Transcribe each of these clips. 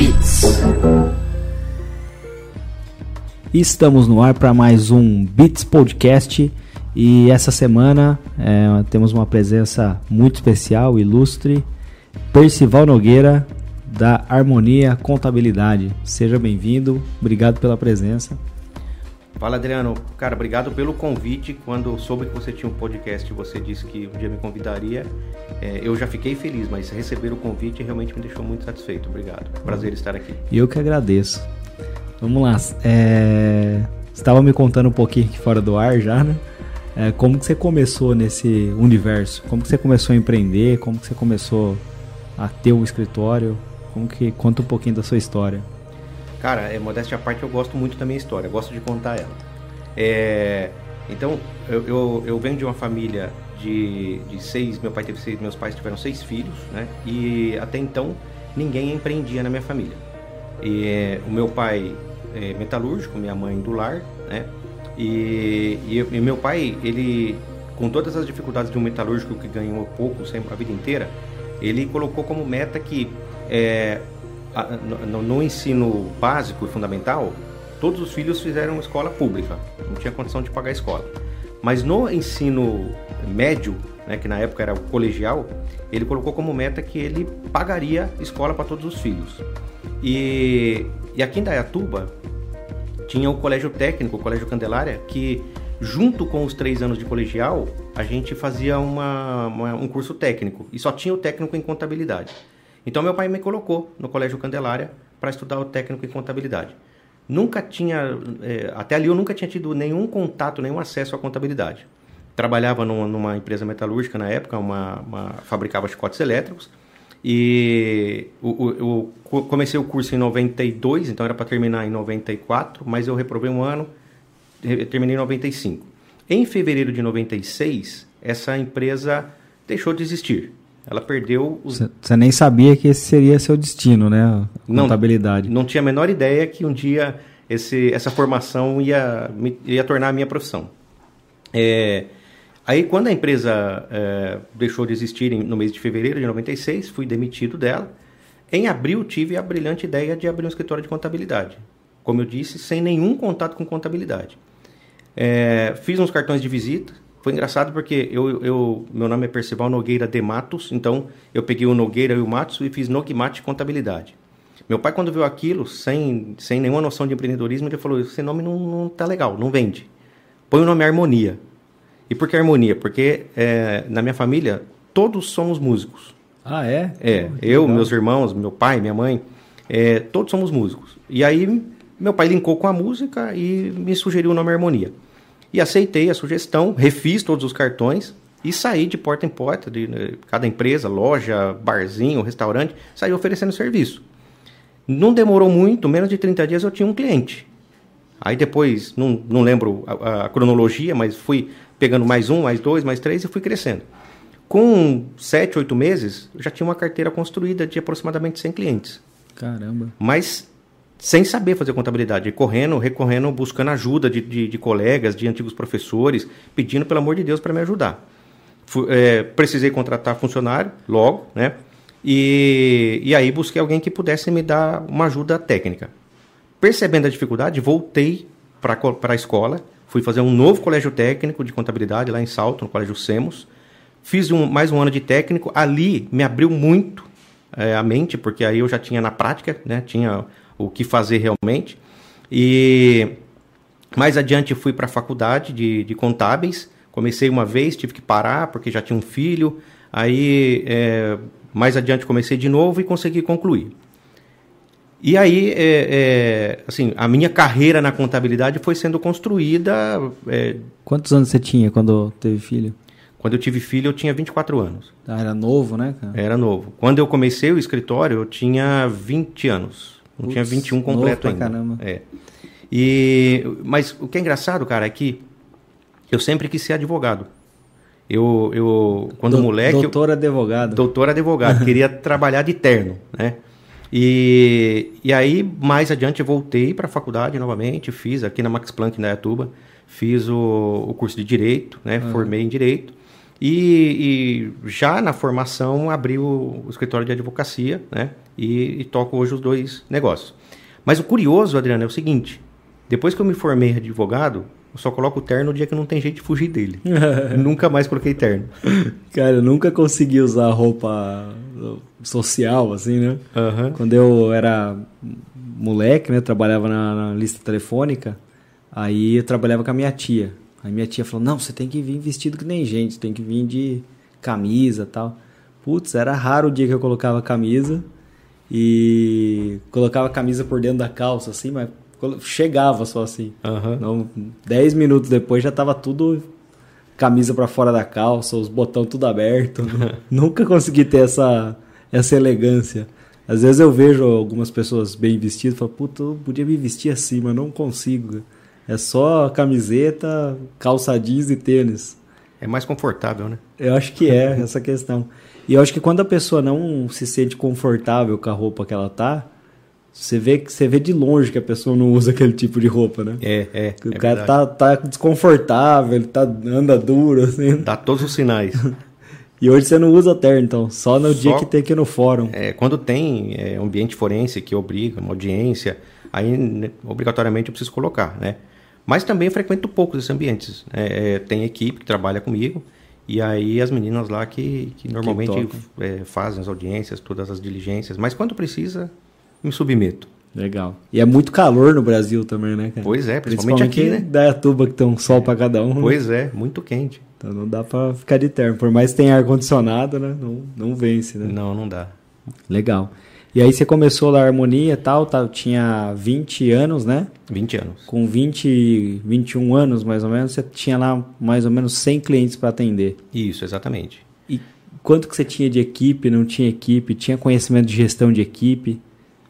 Bits. Estamos no ar para mais um Bits Podcast e essa semana temos uma presença muito especial, ilustre, Percival Nogueira da Harmonia Contabilidade. Seja bem-vindo, obrigado pela presença. Fala, Adriano. Cara, obrigado pelo convite. Quando soube que você tinha um podcast, você disse que um dia me convidaria. Eu já fiquei feliz, mas receber o convite realmente me deixou muito satisfeito. Obrigado. Prazer estar aqui. Eu que agradeço. Vamos lá. Você estava me contando um pouquinho aqui fora do ar já, né? Como que você começou nesse universo? Como que você começou a empreender? Como que você começou a ter um escritório? Conta um pouquinho da sua história. Cara, modéstia à parte, eu gosto muito da minha história, gosto de contar ela. Então, eu venho de uma família de seis, meus pais tiveram 6 filhos, né? E até então, ninguém empreendia na minha família. O meu pai é metalúrgico, minha mãe do lar, né? E meu pai, ele, com todas as dificuldades de um metalúrgico que ganhou pouco sempre, a vida inteira, ele colocou como meta que... No ensino básico e fundamental, todos os filhos fizeram escola pública, não tinha condição de pagar a escola. Mas no ensino médio, né, que na época era o colegial, ele colocou como meta que ele pagaria escola para todos os filhos. E aqui em Daiatuba tinha o Colégio Técnico, o Colégio Candelária, que junto com os 3 anos de colegial, a gente fazia um curso técnico, e só tinha o técnico em contabilidade. Então, meu pai me colocou no Colégio Candelária para estudar o técnico em contabilidade. Até ali eu nunca tinha tido nenhum contato, nenhum acesso à contabilidade. Trabalhava numa empresa metalúrgica na época, fabricava chicotes elétricos. E eu comecei o curso em 92, então era para terminar em 94, mas eu reprovei um ano, terminei em 95. Em fevereiro de 96, essa empresa deixou de existir. Ela perdeu... Você nem sabia que esse seria seu destino, né? Contabilidade. Não tinha a menor ideia que um dia essa formação ia tornar a minha profissão. Aí, quando a empresa deixou de existir no mês de fevereiro de 96, fui demitido dela. Em abril, tive a brilhante ideia de abrir um escritório de contabilidade. Como eu disse, sem nenhum contato com contabilidade. Fiz uns cartões de visita. Foi engraçado porque meu nome é Percival Nogueira de Matos, então eu peguei o Nogueira e o Matos e fiz Nogmate Contabilidade. Meu pai, quando viu aquilo, sem nenhuma noção de empreendedorismo, ele falou, esse nome não tá legal, não vende. Põe o nome Harmonia. E por que Harmonia? Porque na minha família todos somos músicos. Ah, é? Eu, meus irmãos, meu pai, minha mãe, todos somos músicos. E aí meu pai linkou com a música e me sugeriu o nome Harmonia. E aceitei a sugestão, refiz todos os cartões e saí de porta em porta, de cada empresa, loja, barzinho, restaurante, saí oferecendo serviço. Não demorou muito, menos de 30 dias eu tinha um cliente. Aí depois, não lembro a cronologia, mas fui pegando mais um, mais dois, mais três e fui crescendo. Com 7, 8 meses, eu já tinha uma carteira construída de aproximadamente 100 clientes. Caramba! Mas... sem saber fazer contabilidade, recorrendo, buscando ajuda de colegas, de antigos professores, pedindo, pelo amor de Deus, para me ajudar. Precisei contratar funcionário logo, né? E aí busquei alguém que pudesse me dar uma ajuda técnica. Percebendo a dificuldade, voltei para a escola, fui fazer um novo colégio técnico de contabilidade lá em Salto, no Colégio Cemos. Fiz mais um ano de técnico, ali me abriu muito a mente, porque aí eu já tinha na prática, né? Tinha... o que fazer realmente. E mais adiante fui para a faculdade de contábeis, comecei uma vez, tive que parar porque já tinha um filho, aí mais adiante comecei de novo e consegui concluir. E aí, assim, a minha carreira na contabilidade foi sendo construída... Quantos anos você tinha quando teve filho? Quando eu tive filho, eu tinha 24 anos. Ah, era novo, né, cara? Era novo. Quando eu comecei o escritório, eu tinha 20 anos. Não tinha 21 completo ainda. Caramba. Mas o que é engraçado, cara, é que eu sempre quis ser advogado. Quando moleque... Doutor advogado. Queria trabalhar de terno, né? E aí, mais adiante, eu voltei para a faculdade novamente. Fiz aqui na Max Planck, em Daiatuba. Fiz o curso de Direito, né? Formei em Direito. E já na formação abri o escritório de advocacia, né? E toco hoje os dois negócios. Mas o curioso, Adriano, é o seguinte: depois que eu me formei advogado, eu só coloco o terno no dia que não tem jeito de fugir dele. Nunca mais coloquei terno. Cara, eu nunca consegui usar roupa social, assim, né? Uhum. Quando eu era moleque, né? Trabalhava na lista telefônica, aí eu trabalhava com a minha tia. Aí minha tia falou, não, você tem que vir vestido que nem gente, tem que vir de camisa e tal. Putz, era raro o dia que eu colocava camisa e colocava camisa por dentro da calça, assim, mas chegava só assim. Uhum. Não, 10 minutos depois já tava tudo camisa pra fora da calça, os botões tudo aberto. Uhum. Nunca consegui ter essa elegância. Às vezes eu vejo algumas pessoas bem vestidas e falo, puta, eu podia me vestir assim, mas não consigo. É só camiseta, calça jeans e tênis. É mais confortável, né? Eu acho que é, essa questão. E eu acho que quando a pessoa não se sente confortável com a roupa que ela tá, você vê de longe que a pessoa não usa aquele tipo de roupa, né? O cara tá desconfortável, ele anda duro, assim. Dá todos os sinais. E hoje você não usa terno, então. Só no dia que tem que ir no fórum. É, quando tem ambiente forense que obriga, uma audiência, aí obrigatoriamente eu preciso colocar, né? Mas também frequento pouco esses ambientes. Tem equipe que trabalha comigo e aí as meninas lá que normalmente fazem as audiências, todas as diligências. Mas quando precisa, me submeto. Legal. E é muito calor no Brasil também, né, cara? Pois é, principalmente aqui, né? Dayatuba, que tem um sol pra cada um. Pois é, muito quente. Então não dá pra ficar de terno. Por mais que tenha ar-condicionado, né? Não vence, né? Não dá. Legal. E aí você começou lá a Harmonia e tal, tinha 20 anos, né? 20 anos. Com 20, 21 anos, mais ou menos, você tinha lá mais ou menos 100 clientes para atender. Isso, exatamente. E quanto que você tinha de equipe, não tinha equipe, tinha conhecimento de gestão de equipe?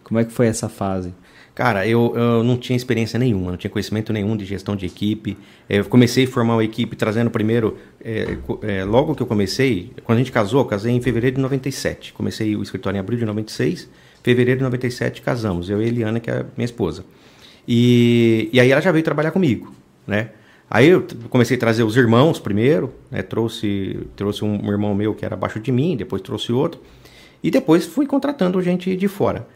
Como é que foi essa fase? Cara, eu não tinha experiência nenhuma, não tinha conhecimento nenhum de gestão de equipe. Eu comecei a formar uma equipe trazendo primeiro... logo que eu comecei, quando a gente casou, casei em fevereiro de 97. Comecei o escritório em abril de 96, fevereiro de 97 casamos. Eu e a Eliana, que é a minha esposa. E aí ela já veio trabalhar comigo, né? Aí eu comecei a trazer os irmãos primeiro, né? Trouxe um irmão meu que era abaixo de mim, depois trouxe outro. E depois fui contratando gente de fora.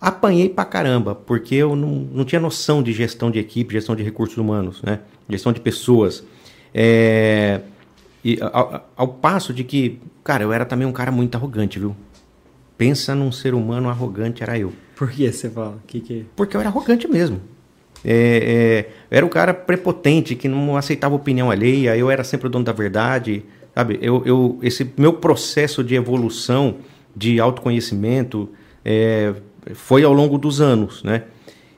Apanhei pra caramba, porque eu não tinha noção de gestão de equipe, gestão de recursos humanos, né? Gestão de pessoas. E ao passo de que, cara, eu era também um cara muito arrogante, viu? Pensa num ser humano arrogante, era eu. Por que você fala? Porque eu era arrogante mesmo. Eu era um cara prepotente, que não aceitava opinião alheia, eu era sempre o dono da verdade, sabe? Esse meu processo de evolução, de autoconhecimento... foi ao longo dos anos, né?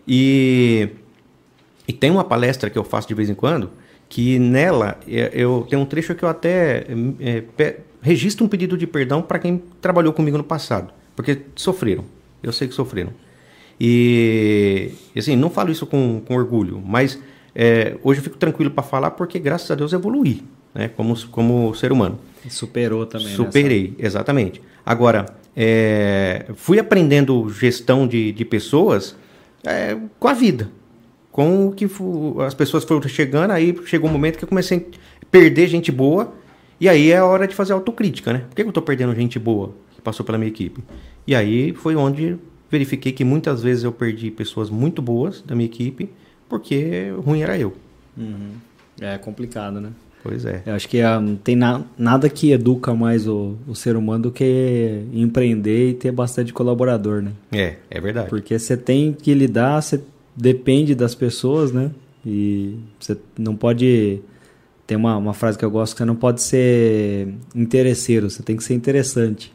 E tem uma palestra que eu faço de vez em quando, que nela eu tem um trecho que eu até registro um pedido de perdão para quem trabalhou comigo no passado, porque sofreram, eu sei que sofreram. E assim, não falo isso com orgulho, mas hoje eu fico tranquilo para falar porque, graças a Deus, evoluí, né? Como ser humano. Superou também. Superei, exatamente. Agora... fui aprendendo gestão de pessoas com a vida, com o que as pessoas foram chegando. Aí chegou um momento que eu comecei a perder gente boa, e aí é a hora de fazer autocrítica, né? Por que eu estou perdendo gente boa que passou pela minha equipe? E aí foi onde verifiquei que muitas vezes eu perdi pessoas muito boas da minha equipe porque ruim era eu. Uhum. É complicado, né? Pois é. Eu acho que não tem nada que educa mais o ser humano do que empreender e ter bastante colaborador, né? É verdade. Porque você tem que lidar, você depende das pessoas, né? E você não pode... Tem uma frase que eu gosto, que você não pode ser interesseiro, você tem que ser interessante.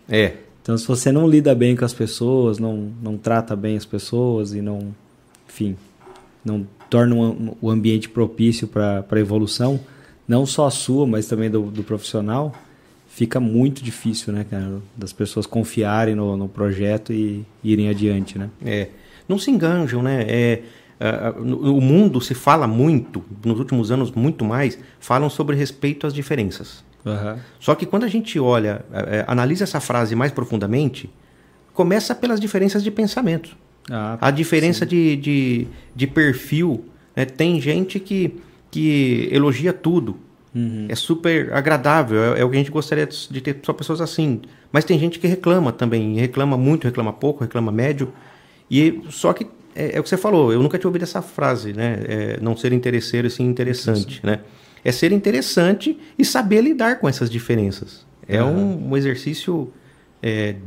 Então, se você não lida bem com as pessoas, não trata bem as pessoas e não... Enfim, não torna o ambiente propício para a evolução... Não só a sua, mas também do profissional, fica muito difícil, né, cara? Das pessoas confiarem no projeto e irem adiante, né? Não se enganjam, né? O mundo se fala muito, nos últimos anos muito mais, falam sobre respeito às diferenças. Uhum. Só que quando a gente olha, analisa essa frase mais profundamente, começa pelas diferenças de pensamento. A diferença de perfil, né? Tem gente que elogia tudo, Uhum. É super agradável, é o que a gente gostaria de ter, só pessoas assim. Mas tem gente que reclama também, reclama muito, reclama pouco, reclama médio. E só que é o que você falou, eu nunca tinha ouvido essa frase, né? É, não ser interesseiro e sim interessante, né? É ser interessante e saber lidar com essas diferenças. É um exercício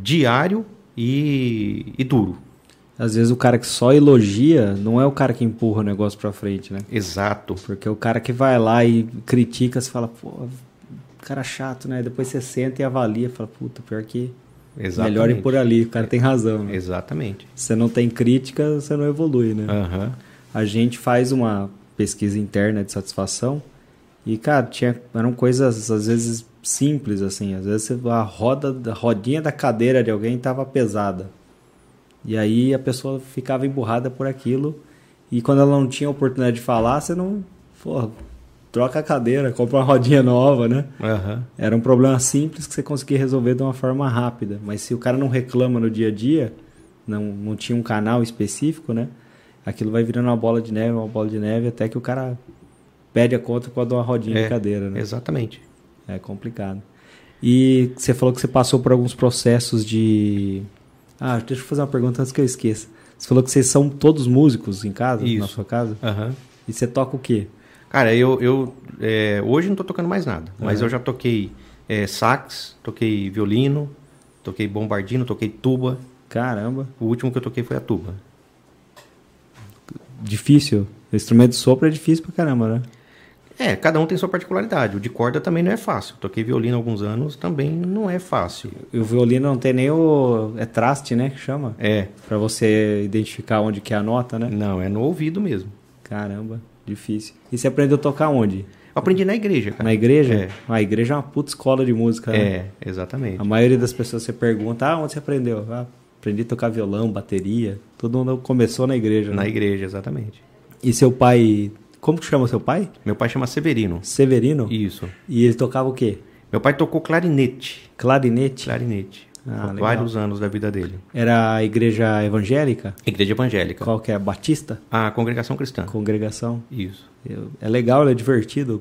diário e duro. Às vezes o cara que só elogia não é o cara que empurra o negócio pra frente, né? Exato. Porque o cara que vai lá e critica, você fala, pô, cara chato, né? Depois você senta e avalia, fala, puta, pior que... Exatamente. Melhor ir por ali, o cara tem razão. Né? Exatamente. Se você não tem crítica, você não evolui, né? Uhum. A gente faz uma pesquisa interna de satisfação e, cara, eram coisas, às vezes, simples, assim. Às vezes a rodinha da cadeira de alguém estava pesada. E aí a pessoa ficava emburrada por aquilo. E quando ela não tinha oportunidade de falar, você não... Porra, troca a cadeira, compra uma rodinha nova, né? Uhum. Era um problema simples que você conseguia resolver de uma forma rápida. Mas se o cara não reclama no dia a dia, não tinha um canal específico, né? Aquilo vai virando uma bola de neve, até que o cara pede a conta com uma rodinha de cadeira, né? Exatamente. É complicado. E você falou que você passou por alguns processos de... Ah, deixa eu fazer uma pergunta antes que eu esqueça. Você falou que vocês são todos músicos em casa, Isso. na sua casa? Uhum. E você toca o quê? Cara, eu hoje não tô tocando mais nada, mas eu já toquei sax, toquei violino, toquei bombardino, toquei tuba. Caramba! O último que eu toquei foi a tuba. Difícil? O instrumento de sopro é difícil pra caramba, né? É, cada um tem sua particularidade. O de corda também não é fácil. Toquei violino há alguns anos, também não é fácil. E o violino não tem nem o... É traste, né, que chama? É. Pra você identificar onde que é a nota, né? Não, é no ouvido mesmo. Caramba! Difícil. E você aprendeu a tocar onde? Eu aprendi na igreja, cara. Na igreja? É. A igreja é uma puta escola de música, né? É, exatamente. A maioria das pessoas você pergunta, onde você aprendeu? Aprendi a tocar violão, bateria. Todo mundo começou na igreja, né? Na igreja, exatamente. E seu pai... Como que chama seu pai? Meu pai chama Severino. Severino? Isso. E ele tocava o quê? Meu pai tocou clarinete. Clarinete? Clarinete. Por vários anos da vida dele. Era a igreja evangélica? Igreja evangélica. Qual que é? Batista? A Congregação Cristã. Congregação. Isso. É legal, é divertido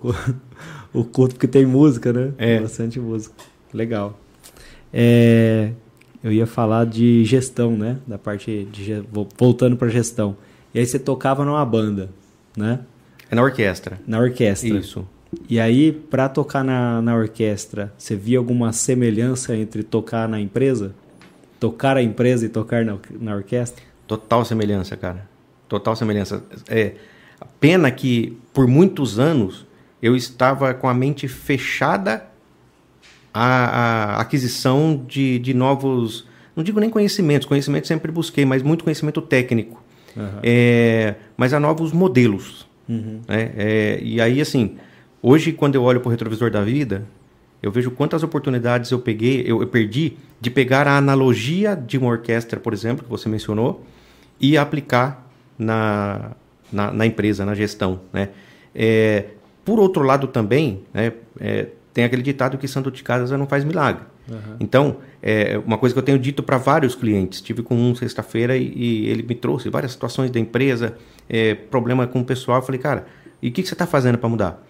o culto, porque tem música, né? É. Bastante música. Legal. Eu ia falar de gestão, né? Da parte de... Voltando pra gestão. E aí você tocava numa banda, né? É na orquestra. Na orquestra. Isso. E aí, para tocar na orquestra, você via alguma semelhança entre tocar na empresa? Tocar a empresa e tocar na orquestra? Total semelhança, cara. Total semelhança. É, pena que, por muitos anos, eu estava com a mente fechada à aquisição de novos... Não digo nem conhecimentos. Conhecimento sempre busquei, mas muito conhecimento técnico. Uhum. Mas a novos modelos. Uhum. Né? E aí, assim... Hoje, quando eu olho para o retrovisor da vida, eu vejo quantas oportunidades eu perdi de pegar a analogia de uma orquestra, por exemplo, que você mencionou, e aplicar na empresa, na gestão. Né? Por outro lado também, né, tem aquele ditado que santo de casa não faz milagre. Uhum. Então, uma coisa que eu tenho dito para vários clientes, estive com um sexta-feira e ele me trouxe várias situações da empresa, problema com o pessoal, eu falei, cara, e o que você está fazendo para mudar?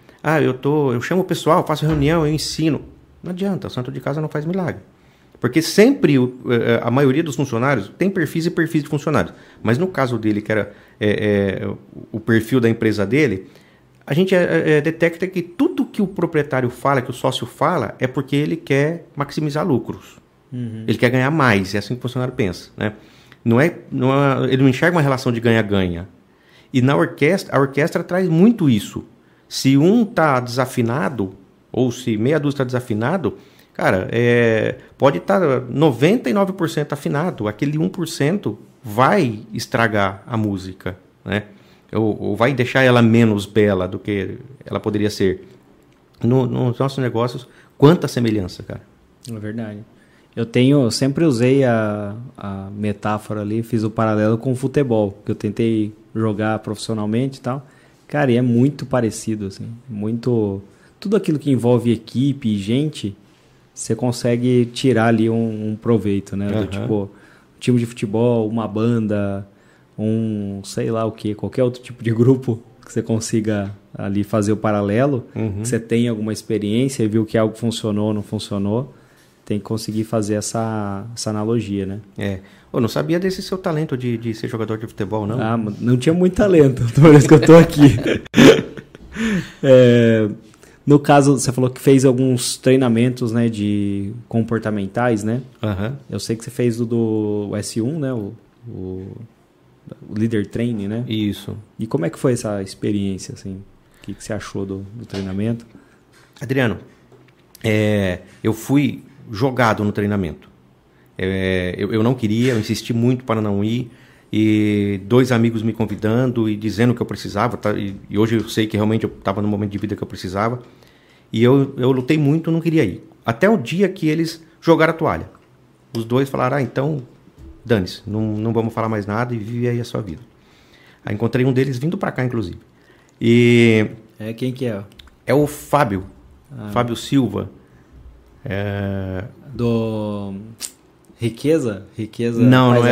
Eu chamo o pessoal, faço reunião, eu ensino. Não adianta, o santo de casa não faz milagre. Porque sempre a maioria dos funcionários tem perfis e perfis de funcionários. Mas no caso dele, que era o perfil da empresa dele, a gente detecta que tudo que o proprietário fala, que o sócio fala, é porque ele quer maximizar lucros. Uhum. Ele quer ganhar mais, é assim que o funcionário pensa. Né? Ele não enxerga uma relação de ganha-ganha. E na orquestra, a orquestra traz muito isso. Se um está desafinado, ou se meia dúzia está desafinado, cara, pode estar 99% afinado. Aquele 1% vai estragar a música, né? Ou vai deixar ela menos bela do que ela poderia ser. Nos nossos negócios, quanta semelhança, cara. É verdade. Eu sempre usei a metáfora ali, fiz o paralelo com o futebol, que eu tentei jogar profissionalmente e tal. Cara, e é muito parecido, assim, muito... Tudo aquilo que envolve equipe e gente, você consegue tirar ali um proveito, né? Uhum. Tipo, um time de futebol, uma banda, sei lá o quê, qualquer outro tipo de grupo, que você consiga ali fazer o paralelo, que você tenha alguma experiência e viu que algo funcionou ou não funcionou, tem que conseguir fazer essa analogia, né? É. Eu não sabia desse seu talento de ser jogador de futebol, não? Ah, não tinha muito talento, por isso que eu tô aqui. No caso, você falou que fez alguns treinamentos, né, de comportamentais, né? Uhum. Eu sei que você fez o do S1, né? O Leader Training, né? Isso. E como é que foi essa experiência, assim? O que você achou do treinamento? Adriano, eu fui jogado no treinamento. Eu não queria, eu insisti muito para não ir. E dois amigos me convidando e dizendo que eu precisava, tá? E hoje eu sei que realmente eu estava no momento de vida que eu precisava. E eu lutei muito, não queria ir. Até o dia que eles jogaram a toalha. Os dois falaram, então, dane-se, não vamos falar mais nada e vive aí a sua vida. Aí encontrei um deles vindo pra cá, inclusive. E... quem que é? É o Fábio. Fábio Silva. Do... Riqueza? Riqueza? Não, não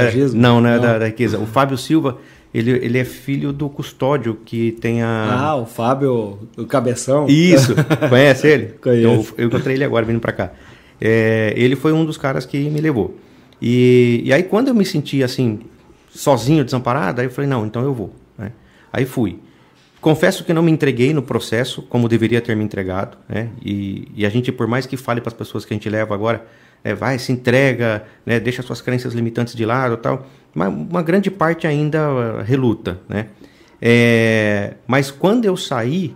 é da riqueza. O Fábio Silva, ele é filho do Custódio, que tem a... Ah, o Fábio, o Cabeção. Isso, conhece ele? Conheço. Eu encontrei ele agora, vindo pra cá. Ele foi um dos caras que me levou. E aí quando eu me senti assim, sozinho, desamparado, aí eu falei, não, então eu vou. Né? Aí fui. Confesso que não me entreguei no processo, como deveria ter me entregado. Né? E a gente, por mais que fale para as pessoas que a gente leva agora... vai, se entrega, né, deixa suas crenças limitantes de lado e tal. Mas uma grande parte ainda reluta, né? Mas quando eu saí,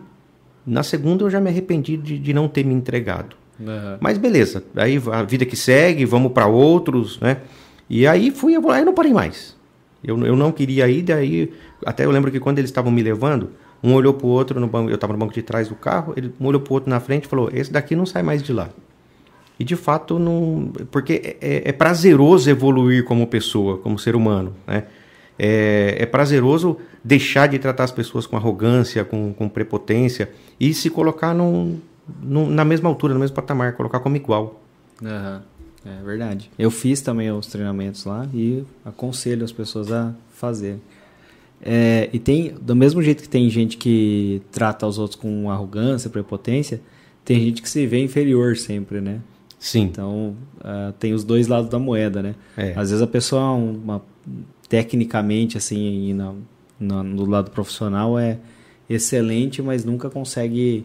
na segunda eu já me arrependi de não ter me entregado. Uhum. Mas beleza, aí a vida que segue, vamos para outros, né? E aí fui, eu não parei mais. Eu não queria ir, daí... Até eu lembro que quando eles estavam me levando, um olhou para o outro, no banco, eu estava no banco de trás do carro, um olhou para o outro na frente e falou, esse daqui não sai mais de lá. E de fato, não, porque é prazeroso evoluir como pessoa, como ser humano. Né? É prazeroso deixar de tratar as pessoas com arrogância, com prepotência e se colocar na mesma altura, no mesmo patamar, colocar como igual. Uhum. É verdade. Eu fiz também os treinamentos lá e aconselho as pessoas a fazer. E tem, do mesmo jeito que tem gente que trata os outros com arrogância, prepotência, tem gente que se vê inferior sempre, né? Sim. Então, tem os dois lados da moeda, né? Às vezes a pessoa, tecnicamente, assim, no lado profissional é excelente, mas nunca consegue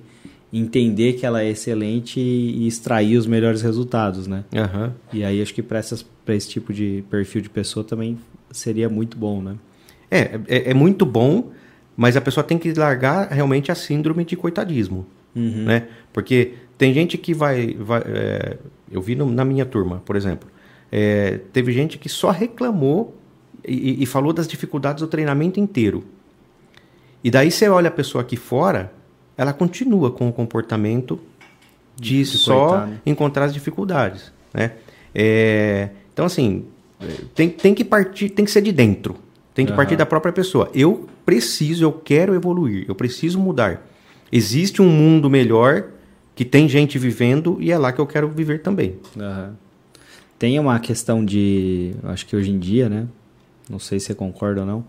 entender que ela é excelente e extrair os melhores resultados, né? Uhum. E aí acho que para esse tipo de perfil de pessoa também seria muito bom, né? É muito bom, mas a pessoa tem que largar realmente a síndrome de coitadismo, né? Porque... Tem gente que vai, eu vi na minha turma, por exemplo, teve gente que só reclamou e falou das dificuldades do treinamento inteiro. E daí você olha a pessoa aqui fora, ela continua com o comportamento de só coitar, né? Encontrar as dificuldades. Né? Então, assim, tem que partir, tem que ser de dentro, tem que partir da própria pessoa. Eu quero evoluir, eu preciso mudar. Existe um mundo melhor... que tem gente vivendo e é lá que eu quero viver também. Uhum. Tem uma questão acho que hoje em dia, né? Não sei se você concorda ou não,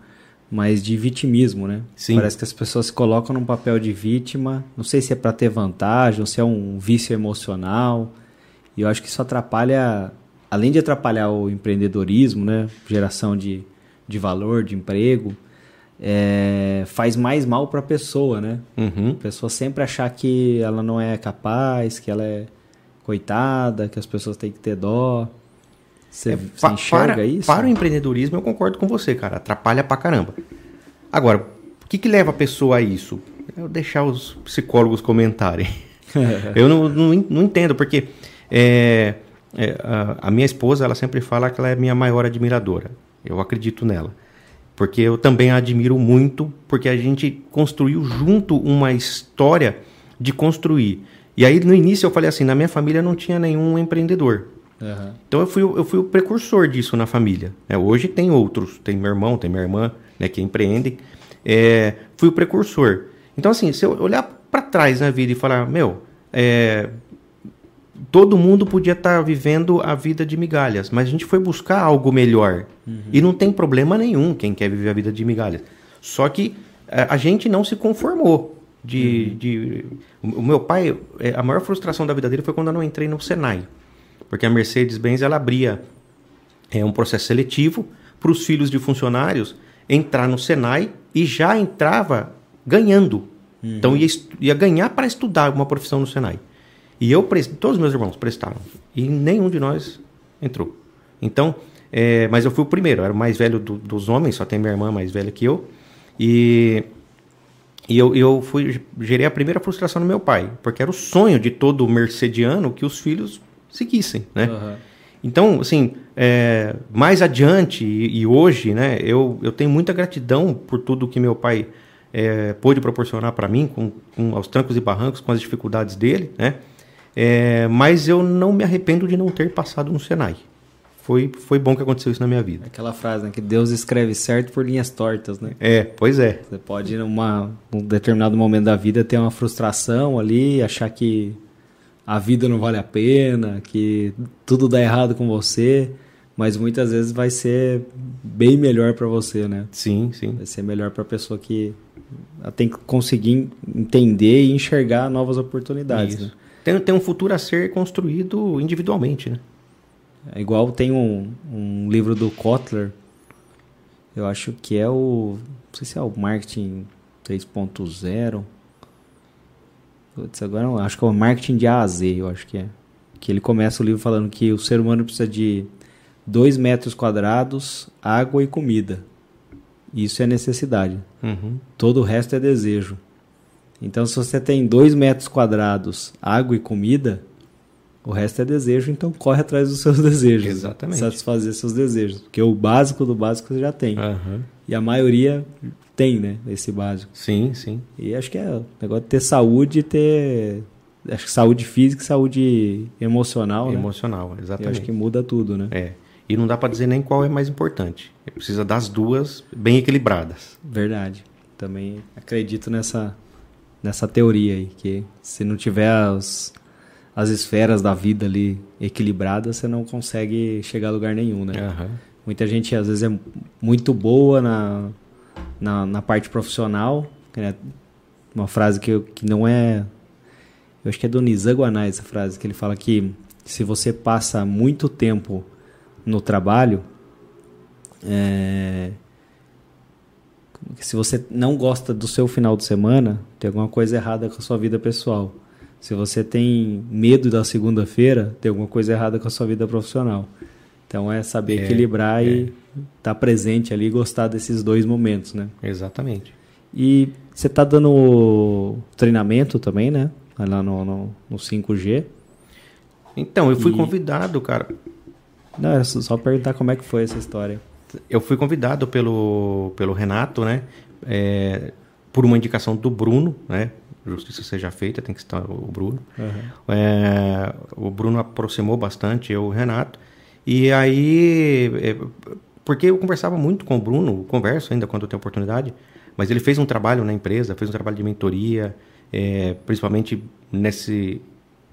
mas de vitimismo, né? Sim. Parece que as pessoas se colocam num papel de vítima, não sei se é para ter vantagem ou se é um vício emocional, e eu acho que isso atrapalha, além de atrapalhar o empreendedorismo, né? Geração de valor, de emprego, faz mais mal para a pessoa, né? Uhum. A pessoa sempre achar que ela não é capaz, que ela é coitada, que as pessoas têm que ter dó. Você enxerga isso? Para o empreendedorismo, eu concordo com você, cara. Atrapalha pra caramba. Agora, o que leva a pessoa a isso? Eu vou deixar os psicólogos comentarem. Eu não entendo, porque a minha esposa, ela sempre fala que ela é a minha maior admiradora. Eu acredito nela. Porque eu também a admiro muito, porque a gente construiu junto uma história de construir. E aí, no início, eu falei assim, na minha família não tinha nenhum empreendedor. Uhum. Então, eu fui o precursor disso na família. Hoje tem outros, tem meu irmão, tem minha irmã, né, que empreendem. Fui o precursor. Então, assim, se eu olhar para trás na vida e falar, todo mundo podia estar vivendo a vida de migalhas, mas a gente foi buscar algo melhor. Uhum. E não tem problema nenhum quem quer viver a vida de migalhas. Só que a gente não se conformou. O meu pai, a maior frustração da vida dele foi quando eu não entrei no Senai. Porque a Mercedes-Benz, ela abria um processo seletivo para os filhos de funcionários entrar no Senai e já entrava ganhando. Uhum. Então ia ganhar para estudar uma profissão no Senai. E eu prestei, todos os meus irmãos prestaram. E nenhum de nós entrou. Então, mas eu fui o primeiro, eu era o mais velho dos homens, só tem minha irmã mais velha que eu. E eu gerei a primeira frustração no meu pai, porque era o sonho de todo mercediano que os filhos seguissem, né? Uhum. Então, assim, mais adiante e hoje, né, eu tenho muita gratidão por tudo que meu pai pôde proporcionar para mim, com aos trancos e barrancos, com as dificuldades dele, né? Mas eu não me arrependo de não ter passado no Senai. Foi bom que aconteceu isso na minha vida. Aquela frase, né? Que Deus escreve certo por linhas tortas, né? Pois é. Você pode, num determinado momento da vida, ter uma frustração ali, achar que a vida não vale a pena, que tudo dá errado com você, mas muitas vezes vai ser bem melhor para você, né? Sim, sim. Vai ser melhor para a pessoa que tem que conseguir entender e enxergar novas oportunidades. Isso. Né? Tem um futuro a ser construído individualmente, né? É igual tem um livro do Kotler, eu acho que é não sei se é o Marketing 3.0, agora acho que é o Marketing de A a Z, eu acho que é. Que ele começa o livro falando que o ser humano precisa de 2 metros quadrados, água e comida. Isso é necessidade. Uhum. Todo o resto é desejo. Então, se você tem 2 metros quadrados, água e comida... O resto é desejo, então corre atrás dos seus desejos. Exatamente. Satisfazer seus desejos. Porque o básico do básico você já tem. Uhum. E a maioria tem, né? Esse básico. Sim, sim. E acho que é o negócio de ter saúde e ter... Acho que saúde física e saúde emocional, né? Emocional, exatamente. Eu acho que muda tudo, né? E não dá para dizer nem qual é mais importante. Precisa das duas bem equilibradas. Verdade. Também acredito nessa teoria aí. Que se não tiver as esferas da vida ali equilibradas, você não consegue chegar a lugar nenhum, né? Uhum. Muita gente, às vezes, é muito boa na parte profissional. Né? Uma frase que não é... Eu acho que é do Nizan Guanais, essa frase, que ele fala que se você passa muito tempo no trabalho, se você não gosta do seu final de semana, tem alguma coisa errada com a sua vida pessoal. Se você tem medo da segunda-feira, tem alguma coisa errada com a sua vida profissional. Então é saber equilibrar e estar presente ali e gostar desses dois momentos, né? Exatamente. E você está dando treinamento também, né? Lá no 5G. Então, eu fui convidado, cara. Não, era só perguntar como é que foi essa história. Eu fui convidado pelo Renato, né? Por uma indicação do Bruno, né? Justiça seja feita, tem que estar o Bruno. Uhum. O Bruno aproximou bastante eu e o Renato. E aí, porque eu conversava muito com o Bruno, converso ainda quando eu tenho oportunidade, mas ele fez um trabalho na empresa, fez um trabalho de mentoria, principalmente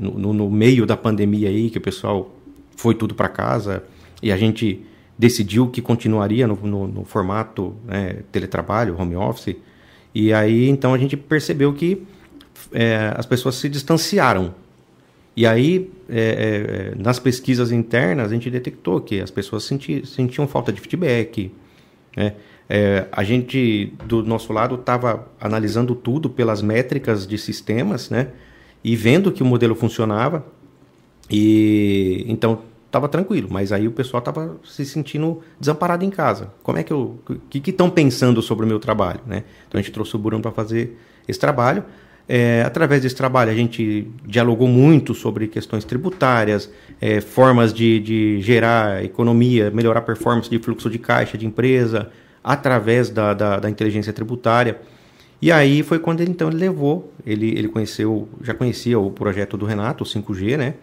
no meio da pandemia aí, que o pessoal foi tudo para casa e a gente decidiu que continuaria no formato, né, teletrabalho, home office. E aí, então, a gente percebeu que as pessoas se distanciaram. E aí, nas pesquisas internas, a gente detectou que as pessoas sentiam falta de feedback, né? A gente, do nosso lado, estava analisando tudo pelas métricas de sistemas, né? E vendo que o modelo funcionava. E então, estava tranquilo. Mas aí o pessoal estava se sentindo desamparado em casa. Como é que que estão pensando sobre o meu trabalho, né? Então, a gente trouxe o Bruno para fazer esse trabalho. Através desse trabalho, a gente dialogou muito sobre questões tributárias, formas de gerar economia, melhorar a performance de fluxo de caixa de empresa, através da inteligência tributária. E aí foi quando ele, então, levou, ele já conhecia o projeto do Renato, o 5G, né?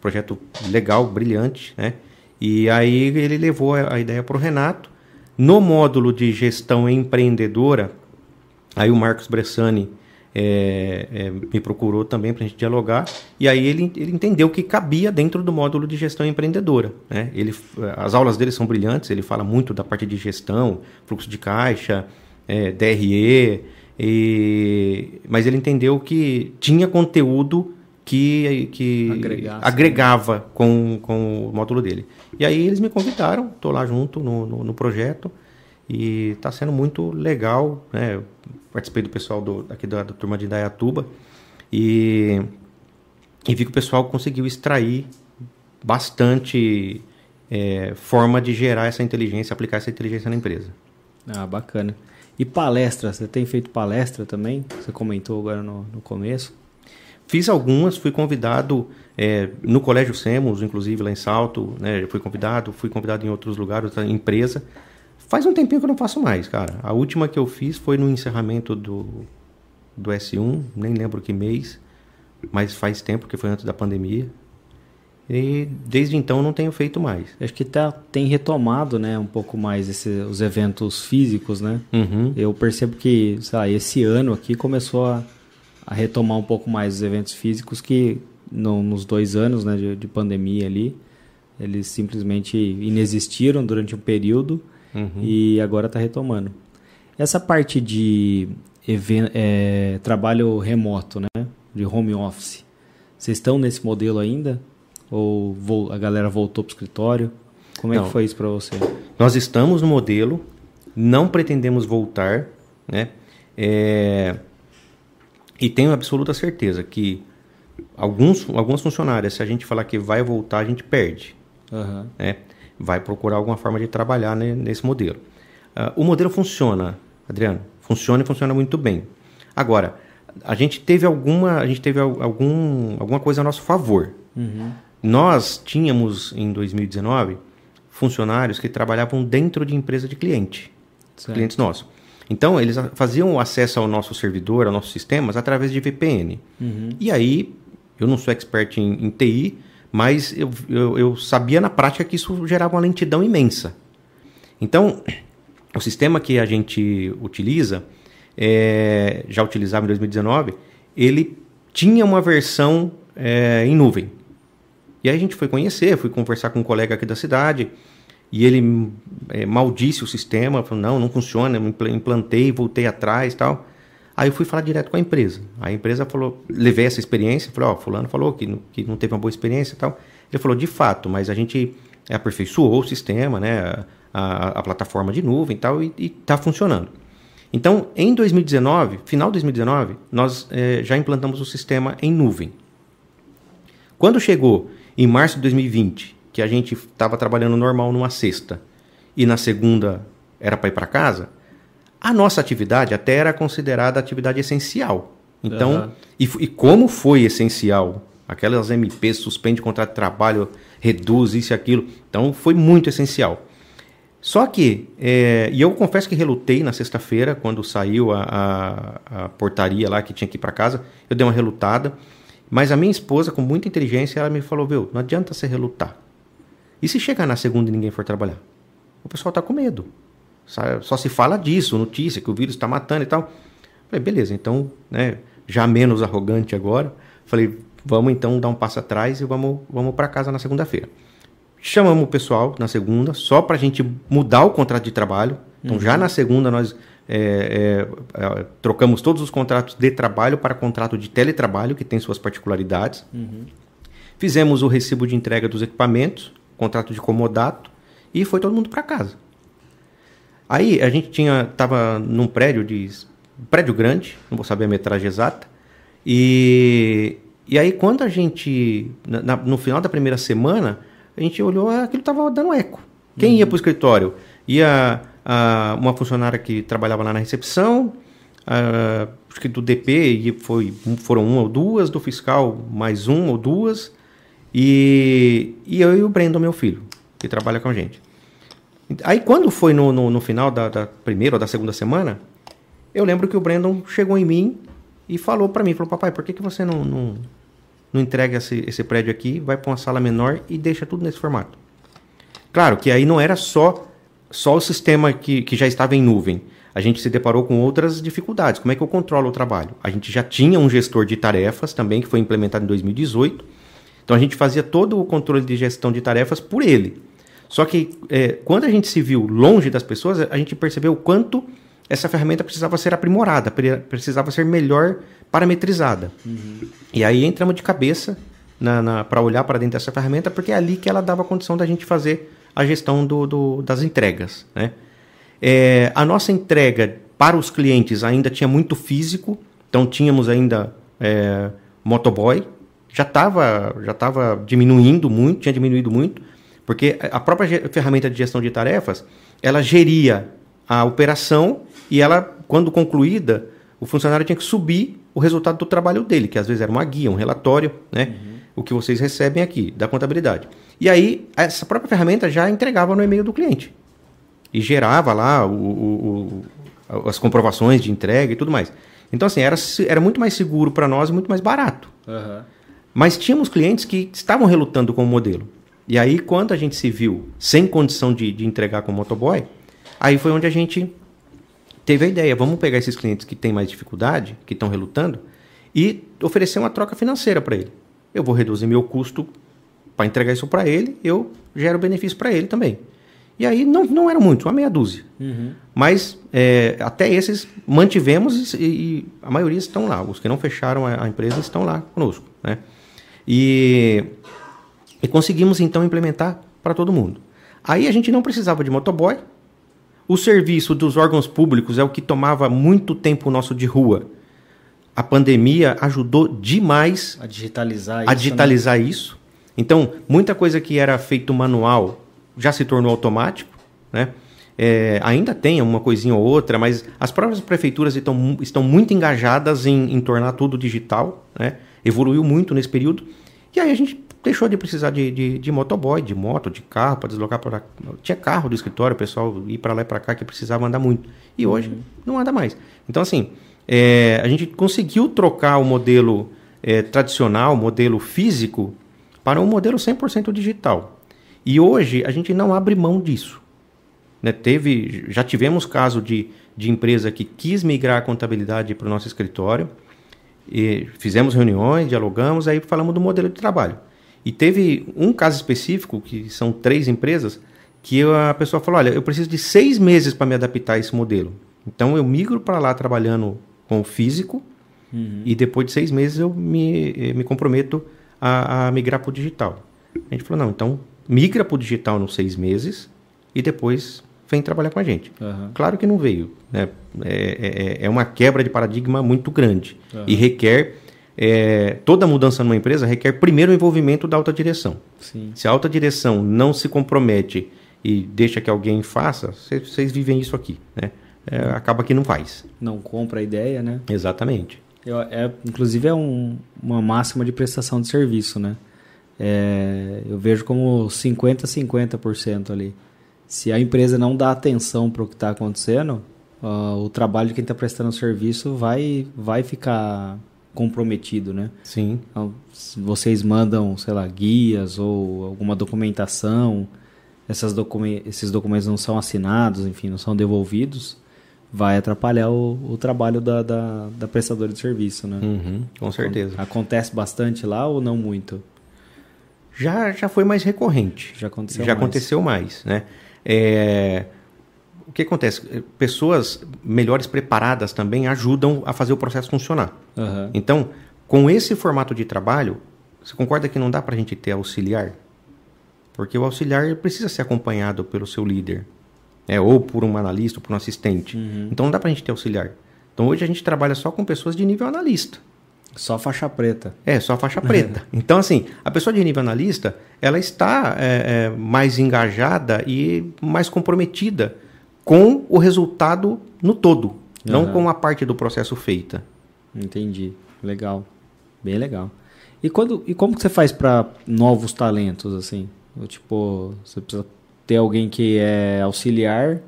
Projeto legal, brilhante, né? E aí ele levou a ideia para o Renato. No módulo de gestão empreendedora, aí o Marcos Bressani me procurou também para a gente dialogar, e aí ele entendeu que cabia dentro do módulo de gestão empreendedora, né? As aulas dele são brilhantes, ele fala muito da parte de gestão, fluxo de caixa, DRE, mas ele entendeu que tinha conteúdo que agregava com o módulo dele. E aí eles me convidaram, estou lá junto no projeto, e está sendo muito legal, né? Eu participei do pessoal aqui da turma de Indaiatuba, e vi que o pessoal conseguiu extrair bastante forma de gerar essa inteligência, aplicar essa inteligência na empresa. Ah, bacana. E palestra, você tem feito palestra também? Você comentou agora no começo. Fiz algumas, fui convidado no Colégio Cemos, inclusive lá em Salto, né? Fui convidado em outros lugares, outra empresa. Faz um tempinho que eu não faço mais, cara. A última que eu fiz foi no encerramento do S1, nem lembro que mês, mas faz tempo, que foi antes da pandemia. E desde então não tenho feito mais. Acho que tem retomado, né, um pouco mais os eventos físicos, né? Uhum. Eu percebo que, sei lá, esse ano aqui começou a retomar um pouco mais os eventos físicos que nos 2 anos, né, de pandemia ali, eles simplesmente inexistiram durante um período. Uhum. E agora está retomando. Essa parte de trabalho remoto, né, de home office, vocês estão nesse modelo ainda? Ou a galera voltou para o escritório? Como é que foi isso para você? Nós estamos no modelo, não pretendemos voltar, né? E tenho absoluta certeza que alguns funcionários, se a gente falar que vai voltar, a gente perde. Uhum. Né? Vai procurar alguma forma de trabalhar, né, nesse modelo. O modelo funciona, Adriano. Funciona muito bem. Agora, a gente teve alguma coisa a nosso favor. Uhum. Nós tínhamos, em 2019, funcionários que trabalhavam dentro de empresa de cliente. Certo. Clientes nossos. Então, eles faziam acesso ao nosso servidor, aos nossos sistemas, através de VPN. Uhum. E aí, eu não sou expert em TI, mas eu sabia na prática que isso gerava uma lentidão imensa. Então, o sistema que a gente utiliza, já utilizava em 2019, ele tinha uma versão em nuvem. E aí a gente foi conhecer, fui conversar com um colega aqui da cidade, e ele maldisse o sistema, falou, não funciona, implantei, voltei atrás e tal. Aí eu fui falar direto com a empresa. A empresa falou, levei essa experiência, falei, fulano falou que não teve uma boa experiência e tal. Ele falou, de fato, mas a gente aperfeiçoou o sistema, né, a plataforma de nuvem e tal, e está funcionando. Então, em 2019, final de 2019, nós já implantamos o sistema em nuvem. Quando chegou em março de 2020, que a gente estava trabalhando normal numa sexta, e na segunda era para ir para casa, a nossa atividade até era considerada atividade essencial. Então, e como foi essencial? Aquelas MPs, suspende contrato de trabalho, reduz isso e aquilo. Então, foi muito essencial. Só que, e eu confesso que relutei na sexta-feira, quando saiu a portaria lá que tinha que ir para casa, eu dei uma relutada. Mas a minha esposa, com muita inteligência, ela me falou, viu, não adianta você relutar. E se chegar na segunda e ninguém for trabalhar? O pessoal está com medo. Só se fala disso, notícia, que o vírus está matando e tal. Falei, beleza, então, né, já menos arrogante agora. Falei, vamos então dar um passo atrás e vamos para casa na segunda-feira. Chamamos o pessoal na segunda, só para a gente mudar o contrato de trabalho. Então, já na segunda, nós trocamos todos os contratos de trabalho para contrato de teletrabalho, que tem suas particularidades. Uhum. Fizemos o recibo de entrega dos equipamentos, contrato de comodato, e foi todo mundo para casa. Aí a gente estava num prédio grande, não vou saber a metragem exata, e aí quando a gente, no final da primeira semana, a gente olhou, aquilo estava dando eco. Quem ia para o escritório? Ia uma funcionária que trabalhava lá na recepção, acho que do DP, e foram 1 ou 2, do fiscal mais 1 ou 2, e eu e o Brandon, meu filho, que trabalha com a gente. Aí quando foi no final da primeira ou da segunda semana, eu lembro que o Brandon chegou em mim e falou para mim, falou, papai, por que você não entrega esse prédio aqui, vai para uma sala menor e deixa tudo nesse formato? Claro que aí não era só o sistema que já estava em nuvem. A gente se deparou com outras dificuldades. Como é que eu controlo o trabalho? A gente já tinha um gestor de tarefas também, que foi implementado em 2018. Então a gente fazia todo o controle de gestão de tarefas por ele. Só que quando a gente se viu longe das pessoas, a gente percebeu o quanto essa ferramenta precisava ser aprimorada, precisava ser melhor parametrizada. Uhum. E aí entramos de cabeça para olhar para dentro dessa ferramenta, porque é ali que ela dava condição da gente fazer a gestão das entregas, né? A nossa entrega para os clientes ainda tinha muito físico, então tínhamos ainda motoboy, já estava diminuindo muito, tinha diminuído muito, porque a própria ferramenta de gestão de tarefas, ela geria a operação e ela, quando concluída, o funcionário tinha que subir o resultado do trabalho dele, que às vezes era uma guia, um relatório, né? Uhum. O que vocês recebem aqui, da contabilidade. E aí, essa própria ferramenta já entregava no e-mail do cliente. E gerava lá as comprovações de entrega e tudo mais. Então, assim, era muito mais seguro para nós e muito mais barato. Uhum. Mas tínhamos clientes que estavam relutando com o modelo. E aí, quando a gente se viu sem condição de entregar com o motoboy, aí foi onde a gente teve a ideia. Vamos pegar esses clientes que têm mais dificuldade, que estão relutando, e oferecer uma troca financeira para ele. Eu vou reduzir meu custo para entregar isso para ele, eu gero benefício para ele também. E aí não era muito, uma meia dúzia. Uhum. Mas até esses mantivemos e a maioria estão lá. Os que não fecharam a empresa estão lá conosco, né? E conseguimos então implementar para todo mundo. Aí a gente não precisava de motoboy. O serviço dos órgãos públicos é o que tomava muito tempo nosso de rua. A pandemia ajudou demais a digitalizar isso. Então, muita coisa que era feito manual já se tornou automático, né? Ainda tem uma coisinha ou outra, mas as próprias prefeituras estão muito engajadas em tornar tudo digital, né? Evoluiu muito nesse período. E aí a gente deixou de precisar de motoboy, de moto, de carro, para deslocar para... Tinha carro do escritório, o pessoal ia para lá e para cá que precisava andar muito. E hoje não anda mais. Então, assim... a gente conseguiu trocar o modelo tradicional, o modelo físico, para um modelo 100% digital. E hoje a gente não abre mão disso, né? Já tivemos caso de empresa que quis migrar a contabilidade para o nosso escritório, e fizemos reuniões, dialogamos, aí falamos do modelo de trabalho. E teve um caso específico, que são 3 empresas, que a pessoa falou, olha, eu preciso de 6 meses para me adaptar a esse modelo. Então eu migro para lá trabalhando com o físico, uhum, e depois de 6 meses eu me comprometo a migrar para o digital. A gente falou, não, então migra para o digital nos 6 meses e depois vem trabalhar com a gente. Uhum. Claro que não veio, né? É uma quebra de paradigma muito grande, uhum, e requer, toda mudança numa empresa requer primeiro o envolvimento da alta direção. Sim. Se a alta direção não se compromete e deixa que alguém faça, vocês vivem isso aqui, né? Acaba que não faz. Não compra a ideia, né? Exatamente. Inclusive é uma máxima de prestação de serviço, né? Eu vejo como 50% ali. Se a empresa não dá atenção para o que está acontecendo, o trabalho de quem está prestando serviço vai ficar comprometido, né? Sim. Então, se vocês mandam, sei lá, guias ou alguma documentação, esses documentos não são assinados, enfim, não são devolvidos, vai atrapalhar o trabalho da prestadora de serviço, né? Uhum, com certeza. Acontece bastante lá ou não muito? Já foi mais recorrente. Já aconteceu mais, né? O que acontece? Pessoas melhores preparadas também ajudam a fazer o processo funcionar. Uhum. Então, com esse formato de trabalho, você concorda que não dá para a gente ter auxiliar? Porque o auxiliar precisa ser acompanhado pelo seu líder, ou por um analista, ou por um assistente. Uhum. Então não dá pra gente ter auxiliar. Então hoje a gente trabalha só com pessoas de nível analista. Só faixa preta. Só faixa preta. Então, assim, a pessoa de nível analista, ela está mais engajada e mais comprometida com o resultado no todo, uhum, não com a parte do processo feita. Entendi. Legal. Bem legal. E como que você faz para novos talentos, assim? Tipo, você precisa ter alguém que é auxiliar,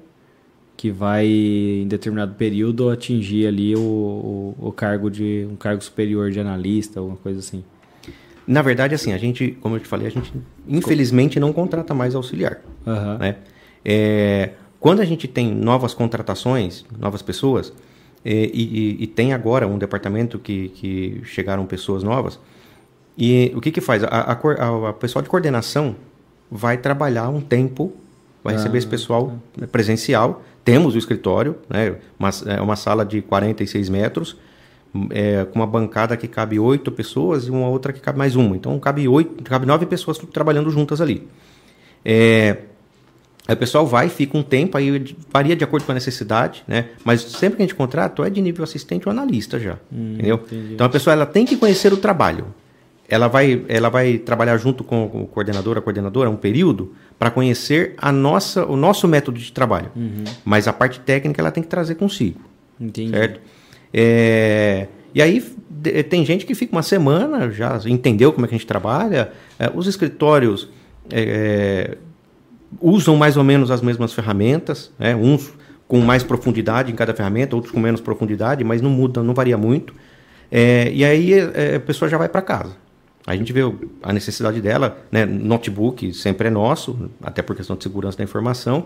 que vai, em determinado período, atingir ali o cargo um cargo superior de analista, alguma coisa assim. Na verdade, assim, a gente, como eu te falei, a gente infelizmente não contrata mais auxiliar. Uhum. Né? Quando a gente tem novas contratações, novas pessoas, e tem agora um departamento que chegaram pessoas novas, e o que faz? A pessoal de coordenação vai trabalhar um tempo, vai receber esse pessoal presencial, Temos o escritório, né? É uma sala de 46 metros, com uma bancada que cabe 8 pessoas e uma outra que cabe mais uma. Então, cabe 9 pessoas trabalhando juntas ali. Aí o pessoal vai, fica um tempo, aí varia de acordo com a necessidade, né? Mas sempre que a gente contrata, é de nível assistente ou analista já, entendeu? Entendi. Então a pessoa ela tem que conhecer o trabalho. Ela vai trabalhar junto com o coordenador, a coordenadora, um período, para conhecer o nosso método de trabalho. Uhum. Mas a parte técnica ela tem que trazer consigo. Entendi. Certo? E aí tem gente que fica uma semana, já entendeu como é que a gente trabalha. Os escritórios... usam mais ou menos as mesmas ferramentas, né? Uns com mais profundidade em cada ferramenta, outros com menos profundidade, mas não muda, não varia muito. E aí a pessoa já vai para casa. A gente vê a necessidade dela, né? Notebook sempre é nosso, até por questão de segurança da informação.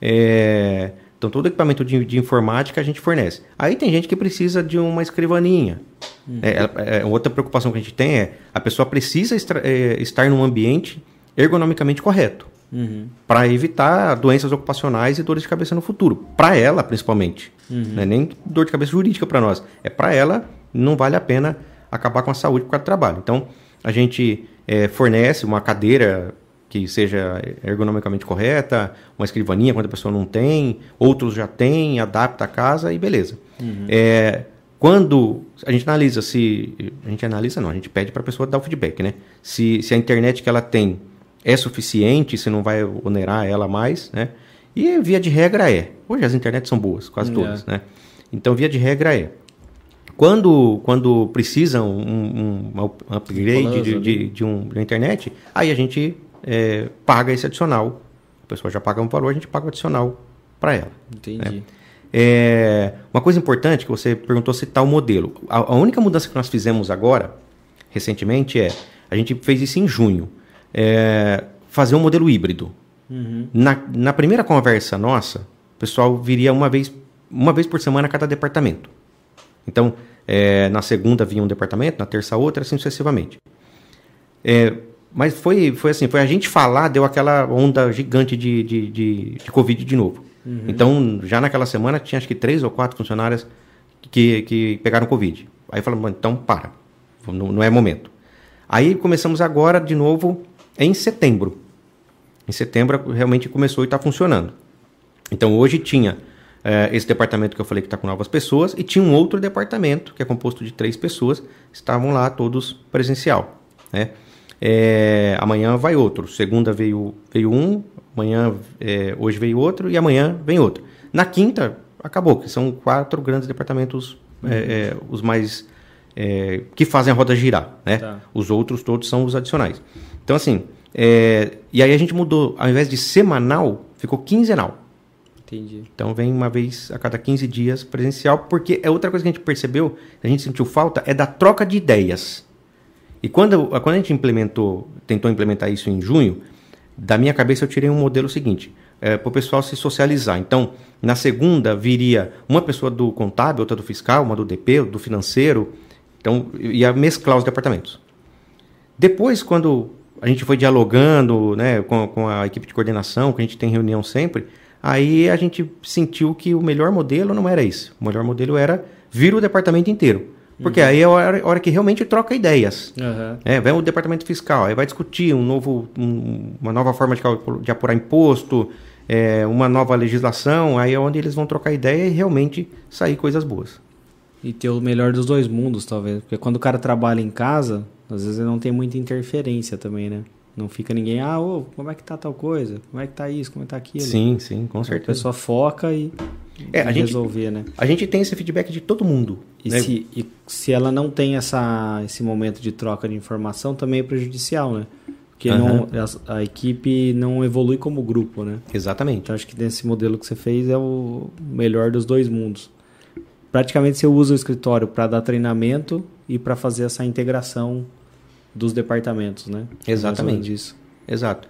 Então todo equipamento de informática a gente fornece. Aí tem gente que precisa de uma escrivaninha. Uhum. Outra preocupação que a gente tem é a pessoa precisa estar num ambiente ergonomicamente correto. Uhum. Para evitar doenças ocupacionais e dores de cabeça no futuro, para ela principalmente. Uhum. Não é nem dor de cabeça jurídica para nós, para ela não vale a pena acabar com a saúde por causa do trabalho. Então a gente fornece uma cadeira que seja ergonomicamente correta, uma escrivaninha quando a pessoa não tem, outros já tem, adapta a casa e beleza. Uhum. Quando a gente analisa a gente pede para a pessoa dar o feedback, né? Se a internet que ela tem é suficiente, se não vai onerar ela mais, né? E via de regra é. Hoje as internets são boas, quase todas, né? Então, via de regra é. Quando precisa um upgrade de uma internet, aí a gente paga esse adicional. A pessoa já paga um valor, a gente paga o adicional para ela. Entendi. Né? Uma coisa importante que você perguntou se tá o modelo. A única mudança que nós fizemos agora, recentemente, a gente fez isso em junho. Fazer um modelo híbrido. Uhum. Na primeira conversa nossa, o pessoal viria uma vez por semana a cada departamento. Então, na segunda vinha um departamento, na terça outra, assim sucessivamente. Mas foi assim, foi a gente falar, deu aquela onda gigante de Covid de novo. Uhum. Então, já naquela semana, tinha acho que 3 ou 4 funcionárias que pegaram Covid. Aí falamos, então para, não é momento. Aí começamos agora de novo... em setembro. Em setembro realmente começou e está funcionando. Então hoje tinha esse departamento que eu falei que está com 9 pessoas e tinha um outro departamento que é composto de 3 pessoas, estavam lá todos presencial, né? Amanhã vai outro, segunda veio um, amanhã, hoje veio outro e amanhã vem outro. Na quinta acabou, que são 4 grandes departamentos, os mais... que fazem a roda girar, né? Tá. Os outros todos são os adicionais. Então assim, e aí a gente mudou, ao invés de semanal, ficou quinzenal. Entendi. Então vem uma vez a cada 15 dias presencial, porque é outra coisa que a gente percebeu, a gente sentiu falta, é da troca de ideias. E quando a gente tentou implementar isso em junho, da minha cabeça eu tirei um modelo seguinte, para o pessoal se socializar. Então, na segunda viria uma pessoa do contábil, outra do fiscal, uma do DP, do financeiro. Então, ia mesclar os departamentos. Depois, quando a gente foi dialogando, né, com a equipe de coordenação, que a gente tem reunião sempre, aí a gente sentiu que o melhor modelo não era esse. O melhor modelo era vir o departamento inteiro. Porque aí é a hora que realmente troca ideias. Uhum. Vem o departamento fiscal, aí vai discutir uma nova forma de apurar imposto, uma nova legislação, aí é onde eles vão trocar ideia e realmente sair coisas boas. E ter o melhor dos dois mundos, talvez. Porque quando o cara trabalha em casa, às vezes não tem muita interferência também, né? Não fica ninguém, como é que tá tal coisa? Como é que tá isso? Como é que tá aquilo? Sim, sim, com certeza. A pessoa foca e resolver, né? A gente tem esse feedback de todo mundo. E, né? se ela não tem esse momento de troca de informação, também é prejudicial, né? Porque a equipe não evolui como grupo, né? Exatamente. Então, acho que nesse modelo que você fez é o melhor dos dois mundos. Praticamente você usa o escritório para dar treinamento e para fazer essa integração dos departamentos, né? Exatamente. Isso. Exato.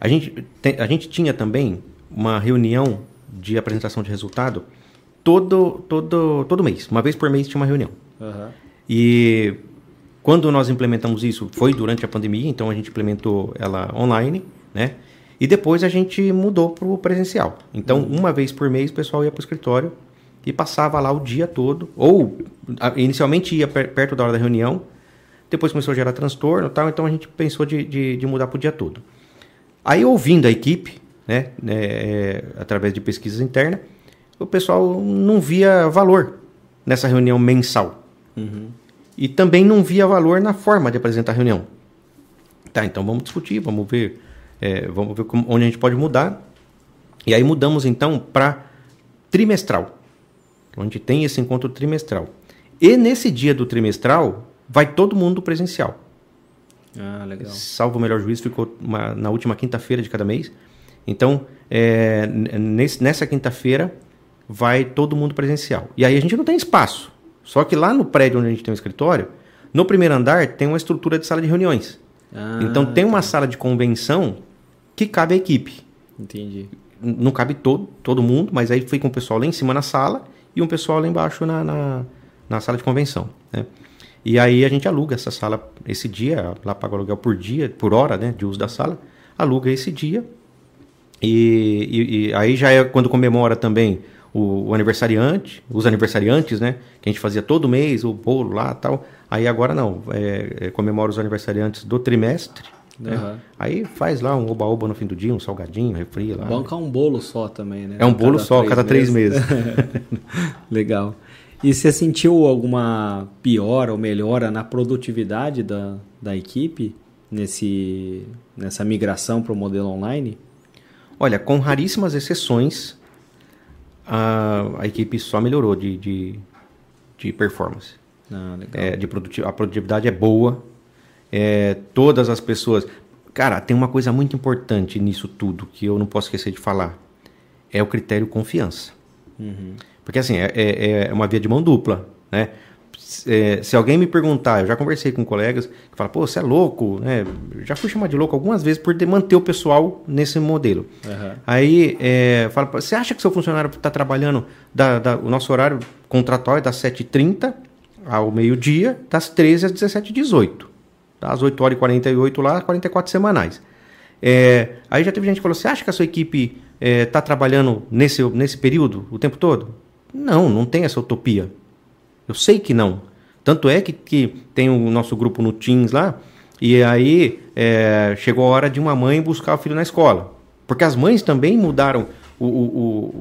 A gente tinha também uma reunião de apresentação de resultado todo mês. Uma vez por mês tinha uma reunião. Uhum. E quando nós implementamos isso, foi durante a pandemia, então a gente implementou ela online, né? E depois a gente mudou para o presencial. Então, uma vez por mês, o pessoal ia para o escritório e passava lá o dia todo. Ou, inicialmente, ia perto da hora da reunião. Depois começou a gerar transtorno e tal. Então, a gente pensou de mudar para o dia todo. Aí, ouvindo a equipe, né, através de pesquisas internas, o pessoal não via valor nessa reunião mensal. Uhum. E também não via valor na forma de apresentar a reunião. Tá, então vamos discutir, vamos ver como, onde a gente pode mudar. E aí mudamos então para trimestral, onde tem esse encontro trimestral. E nesse dia do trimestral, vai todo mundo presencial. Ah, legal. Salvo o melhor juízo, ficou na última quinta-feira de cada mês. Então, nessa quinta-feira, vai todo mundo presencial. E aí a gente não tem espaço. Só que lá no prédio onde a gente tem um escritório, no primeiro andar tem uma estrutura de sala de reuniões. Ah, então tem uma sala de convenção que cabe a equipe. Entendi. Não cabe todo mundo, mas aí foi com o pessoal lá em cima na sala e um pessoal lá embaixo na sala de convenção, né? E aí a gente aluga essa sala esse dia, lá paga o aluguel por dia, por hora, né, de uso da sala, aluga esse dia. E aí já é quando comemora também o aniversariante, os aniversariantes, né? Que a gente fazia todo mês, o bolo lá e tal. Aí agora não, comemora os aniversariantes do trimestre. Uhum. Né? Aí faz lá um oba-oba no fim do dia, um salgadinho, refri lá. Banca um bolo só também, né? É um bolo só, cada 3 meses. Legal. E você sentiu alguma piora ou melhora na produtividade da equipe nessa migração para o modelo online? Olha, com raríssimas exceções, a equipe só melhorou de performance. Ah, legal. A produtividade é boa. Todas as pessoas... Cara, tem uma coisa muito importante nisso tudo que eu não posso esquecer de falar. É o critério confiança. Uhum. Porque assim, é uma via de mão dupla, né? Se alguém me perguntar, eu já conversei com colegas que falam, pô, você é louco, né? Já fui chamado de louco algumas vezes por manter o pessoal nesse modelo. Uhum. Aí fala, você acha que seu funcionário está trabalhando o nosso horário contratual é das 7h30 ao meio-dia, das 13h às 17h18, tá? Às 8h48 lá, 44 semanais. Aí já teve gente que falou, você acha que a sua equipe está trabalhando nesse período o tempo todo? Não tem essa utopia. Eu sei que não. Tanto é que tem o nosso grupo no Teams lá, e aí chegou a hora de uma mãe buscar o filho na escola. Porque as mães também mudaram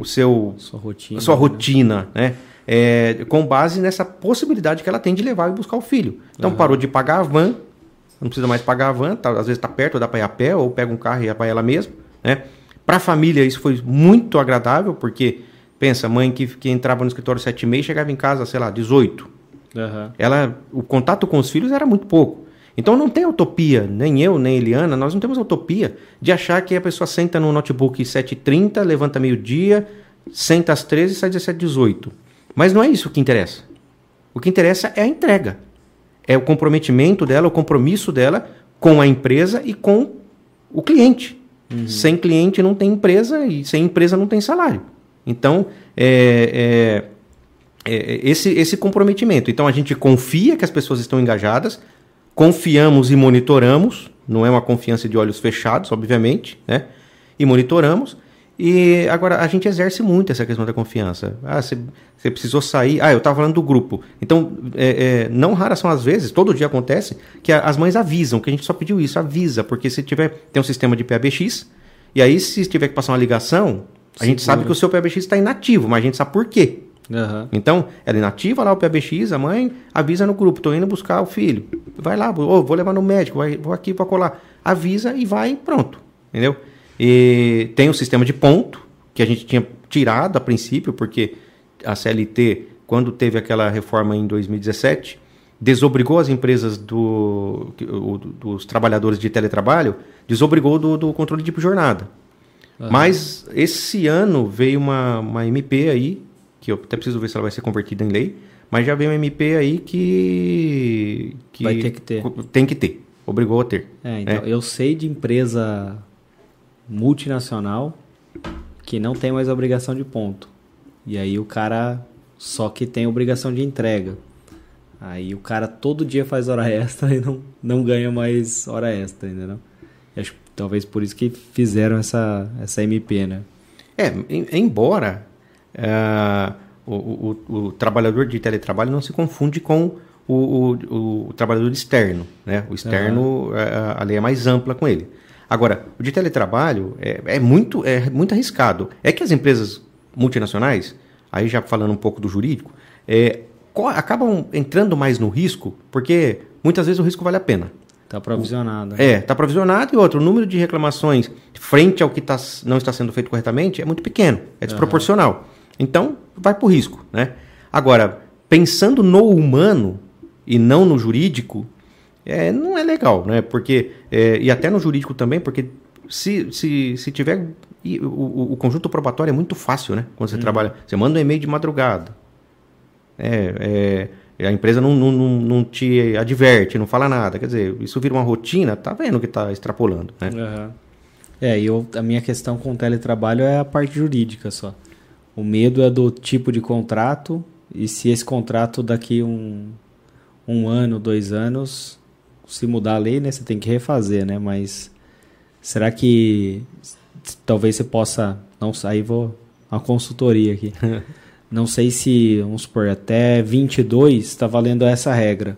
sua rotina, né? Com base nessa possibilidade que ela tem de levar e buscar o filho. Então parou de pagar a van, não precisa mais pagar a van, às vezes está perto, dá para ir a pé, ou pega um carro e vai para ela mesma, né? Para a família isso foi muito agradável, porque... Pensa, mãe que entrava no escritório 7h30 e chegava em casa, sei lá, 18h. Uhum. O contato com os filhos era muito pouco. Então não tem utopia, nem eu, nem Eliana, nós não temos utopia de achar que a pessoa senta no notebook 7h30, levanta meio-dia, senta às 13h e sai 17h18. Mas não é isso que interessa. O que interessa é a entrega. É o comprometimento dela, o compromisso dela com a empresa e com o cliente. Uhum. Sem cliente não tem empresa e sem empresa não tem salário. Então, esse comprometimento. Então, a gente confia que as pessoas estão engajadas, confiamos e monitoramos, não é uma confiança de olhos fechados, obviamente, né? E monitoramos. E agora, a gente exerce muito essa questão da confiança. Ah, você precisou sair. Ah, eu estava falando do grupo. Então, não raras são as vezes, todo dia acontece, que as mães avisam, que a gente só pediu isso, avisa, porque se tiver, tem um sistema de PABX, e aí se tiver que passar uma ligação... A gente sabe que o seu PBX está inativo, mas a gente sabe por quê. Uhum. Então, ela inativa lá o PBX, a mãe avisa no grupo, estou indo buscar o filho. Vai lá, vou levar no médico, vou aqui, vou colar. Avisa e vai, pronto. Entendeu? E tem o sistema de ponto, que a gente tinha tirado a princípio, porque a CLT, quando teve aquela reforma em 2017, desobrigou as empresas dos trabalhadores de teletrabalho, desobrigou do controle de jornada. Uhum. Mas esse ano veio uma MP aí, que eu até preciso ver se ela vai ser convertida em lei, mas já veio uma MP aí que vai ter que ter. Tem que ter, obrigou a ter. Então, eu sei de empresa multinacional que não tem mais obrigação de ponto. E aí o cara só que tem obrigação de entrega. Aí o cara todo dia faz hora extra e não ganha mais hora extra, entendeu? Acho que Talvez por isso que fizeram essa MP, né? Embora o trabalhador de teletrabalho não se confunde com o trabalhador externo, né? O externo, a lei é mais ampla com ele. Agora, o de teletrabalho é muito arriscado. É que as empresas multinacionais, aí já falando um pouco do jurídico, acabam entrando mais no risco, porque muitas vezes o risco vale a pena. Está provisionado. Está provisionado, e outro, o número de reclamações frente ao que não está sendo feito corretamente é muito pequeno, é desproporcional. Então, vai para o risco, né? Agora, pensando no humano e não no jurídico, não é legal, né? Porque, e até no jurídico também, porque se tiver... O conjunto probatório é muito fácil, né? Quando você trabalha... Você manda um e-mail de madrugada. A empresa não te adverte, não fala nada. Quer dizer, isso vira uma rotina, tá vendo que tá extrapolando, né? Uhum. A minha questão com o teletrabalho é a parte jurídica só. O medo é do tipo de contrato, e se esse contrato daqui um ano, 2 anos, se mudar a lei, né? Você tem que refazer, né? Mas será que... Talvez você possa... Não sei, vou... Uma consultoria aqui. Não sei se, vamos supor, até 22 está valendo essa regra.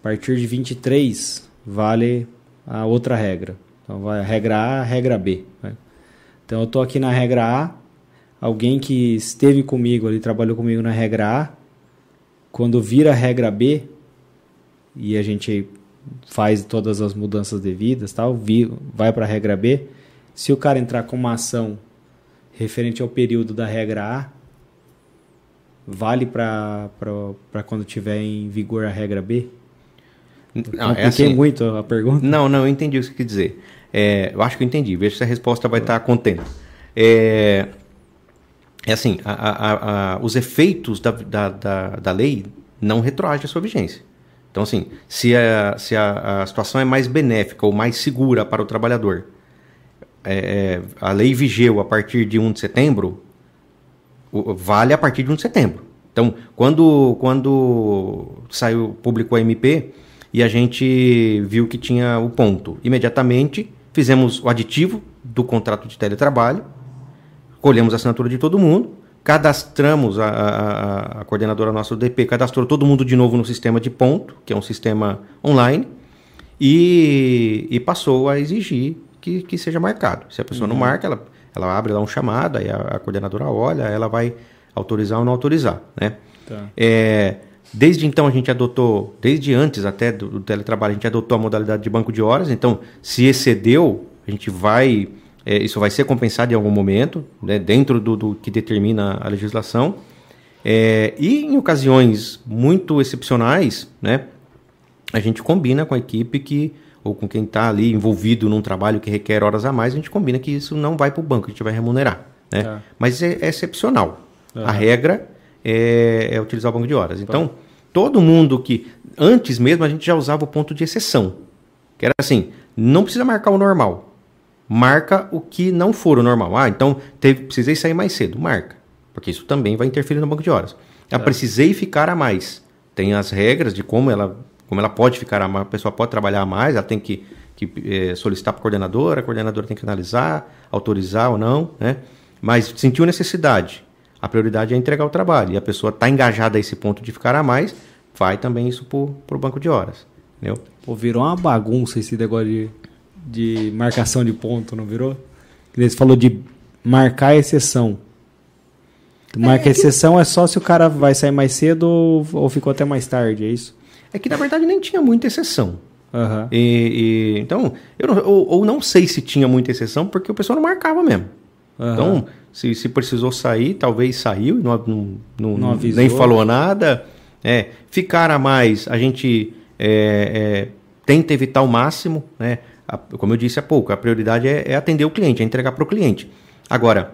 A partir de 23 vale a outra regra. Então vai a regra A, a regra B. Né? Então eu estou aqui na regra A. Alguém que esteve comigo ali, trabalhou comigo na regra A. Quando vira a regra B, e a gente faz todas as mudanças devidas, tal, vai para a regra B... Se o cara entrar com uma ação referente ao período da regra A, vale para quando tiver em vigor a regra B? Não, assim, muito a pergunta. Não, eu entendi o que você quer dizer. Eu acho que eu entendi. Veja se a resposta vai estar contente. Assim, os efeitos da lei não retroagem à sua vigência. Então, assim, se a situação é mais benéfica ou mais segura para o trabalhador... a lei vigeu a partir de 1 de setembro, vale a partir de 1 de setembro. Então, quando saiu, publicou a MP e a gente viu que tinha o ponto, imediatamente fizemos o aditivo do contrato de teletrabalho, colhemos a assinatura de todo mundo, cadastramos, a coordenadora nossa do DP cadastrou todo mundo de novo no sistema de ponto, que é um sistema online, e passou a exigir que seja marcado. Se a pessoa não marca, ela abre lá um chamado, aí a coordenadora olha, ela vai autorizar ou não autorizar, né? Tá. Desde então a gente adotou, desde antes até do teletrabalho, a gente adotou a modalidade de banco de horas. Então, se excedeu, a gente vai, isso vai ser compensado em algum momento, né, dentro do que determina a legislação. E em ocasiões muito excepcionais, né, a gente combina com a equipe que... ou com quem está ali envolvido num trabalho que requer horas a mais, a gente combina que isso não vai para o banco, a gente vai remunerar, né? Tá. Mas é excepcional. Uhum. A regra é utilizar o banco de horas. Então, todo mundo que... Antes mesmo, a gente já usava o ponto de exceção, que era assim, não precisa marcar o normal, marca o que não for o normal. Ah, então, precisei sair mais cedo, marca, porque isso também vai interferir no banco de horas. Tá. Ah, precisei ficar a mais. Tem as regras de como ela pode ficar a mais, a pessoa pode trabalhar a mais, ela tem que solicitar para a coordenadora tem que analisar, autorizar ou não, né? Mas sentiu necessidade, a prioridade é entregar o trabalho, e a pessoa está engajada a esse ponto de ficar a mais, vai também isso para o banco de horas, entendeu? Pô, virou uma bagunça esse negócio de marcação de ponto, não virou? Você falou de marcar a exceção. Marca a exceção é só se o cara vai sair mais cedo ou ficou até mais tarde, é isso? É que, na verdade, nem tinha muita exceção. Uhum. Então, eu não sei se tinha muita exceção, porque o pessoal não marcava mesmo. Uhum. Então, se precisou sair, talvez saiu, não avisou, nem falou nada. Ficar a mais, a gente tenta evitar o máximo, né? Como eu disse há pouco, a prioridade é atender o cliente, é entregar para o cliente. Agora,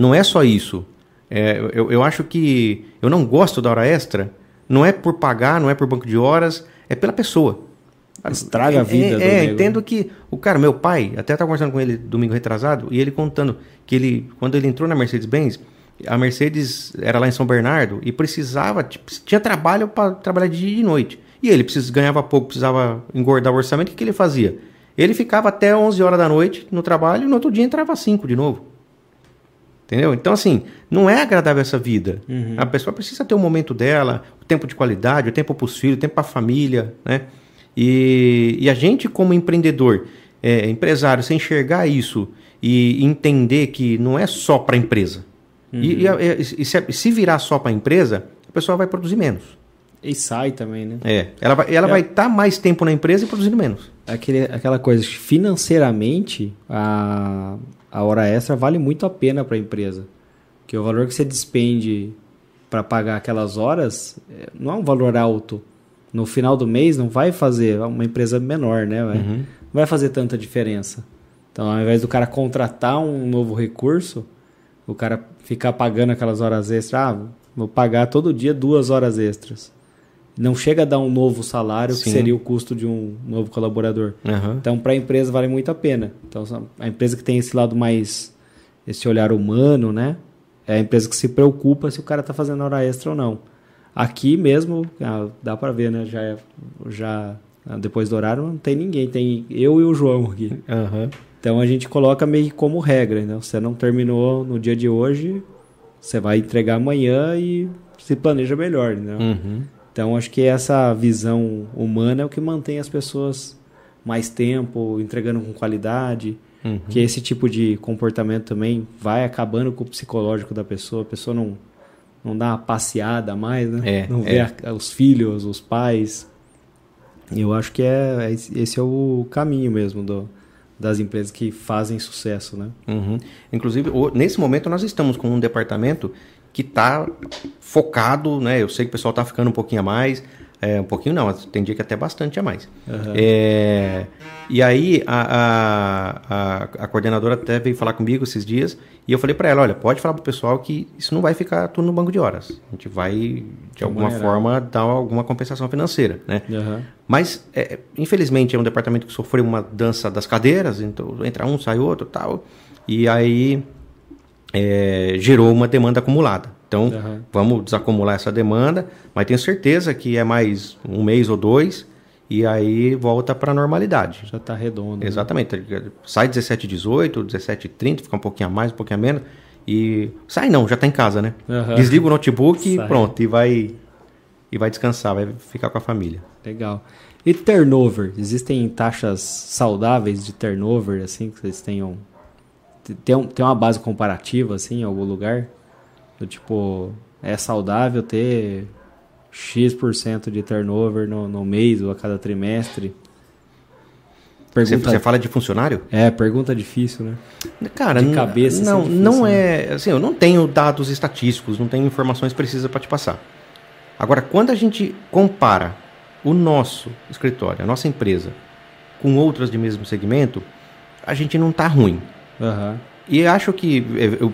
não é só isso. Eu acho que eu não gosto da hora extra... Não é por pagar, não é por banco de horas, é pela pessoa. Estraga a vida do nego. Entendo que o cara, meu pai, até estava conversando com ele domingo retrasado, e ele contando que quando ele entrou na Mercedes-Benz, a Mercedes era lá em São Bernardo e precisava, tinha trabalho para trabalhar de dia e de noite. E ele ganhava pouco, precisava engordar o orçamento, o que ele fazia? Ele ficava até 11 horas da noite no trabalho e no outro dia entrava às 5 de novo. Entendeu? Então, assim, não é agradável essa vida. Uhum. A pessoa precisa ter o momento dela, o tempo de qualidade, o tempo para os filhos, o tempo para a família, né? E a gente, como empreendedor, empresário, se enxergar isso e entender que não é só para a empresa. Uhum. E se virar só para a empresa, a pessoa vai produzir menos. E sai também, né? Ela vai estar mais tempo na empresa e produzindo menos. Aquela coisa, financeiramente, a hora extra vale muito a pena para a empresa. Porque o valor que você despende para pagar aquelas horas não é um valor alto. No final do mês não vai fazer, uma empresa menor, né? Uhum. Não vai fazer tanta diferença. Então, ao invés do cara contratar um novo recurso, o cara ficar pagando aquelas horas extras, vou pagar todo dia 2 horas extras. Não chega a dar um novo salário, sim, que seria o custo de um novo colaborador. Uhum. Então, para a empresa vale muito a pena. Então, a empresa que tem esse lado mais, esse olhar humano, né? É a empresa que se preocupa se o cara está fazendo hora extra ou não. Aqui mesmo, dá para ver, né? Já depois do horário não tem ninguém, tem eu e o João aqui. Uhum. Então, a gente coloca meio que como regra, né? Você não terminou no dia de hoje, você vai entregar amanhã e se planeja melhor, né? Uhum. Então, acho que essa visão humana é o que mantém as pessoas mais tempo, entregando com qualidade, uhum, que esse tipo de comportamento também vai acabando com o psicológico da pessoa. A pessoa não dá uma passeada mais, né? Não vê os filhos, os pais. Eu acho que esse é o caminho mesmo das empresas que fazem sucesso, né? Uhum. Inclusive, nesse momento, nós estamos com um departamento que está focado, né? Eu sei que o pessoal está ficando um pouquinho a mais, um pouquinho não, tem dia que até bastante a mais. Uhum. E aí a coordenadora até veio falar comigo esses dias e eu falei para ela, olha, pode falar para o pessoal que isso não vai ficar tudo no banco de horas. A gente vai, de alguma forma, dar alguma compensação financeira, né? Uhum. Mas, infelizmente, é um departamento que sofreu uma dança das cadeiras, então entra um, sai outro, tal, e aí... gerou uma demanda acumulada. Então, uhum, vamos desacumular essa demanda, mas tenho certeza que é mais um mês ou 2 e aí volta para a normalidade. Já está redondo. Exatamente. Né? Sai 17h18, 17h30, fica um pouquinho a mais, um pouquinho a menos. E sai não, já está em casa, né? Uhum. Desliga o notebook e pronto, e vai descansar, vai ficar com a família. Legal. E turnover? Existem taxas saudáveis de turnover, assim, que vocês tenham... Tem uma base comparativa, assim, em algum lugar? Do tipo, é saudável ter X% de turnover no mês ou a cada trimestre? Você fala de funcionário? Pergunta difícil, né? Cara, de cabeça, não, assim, não é... Assim, eu não tenho dados estatísticos, não tenho informações precisas para te passar. Agora, quando a gente compara o nosso escritório, a nossa empresa, com outras de mesmo segmento, a gente não tá ruim. Uhum. E acho que,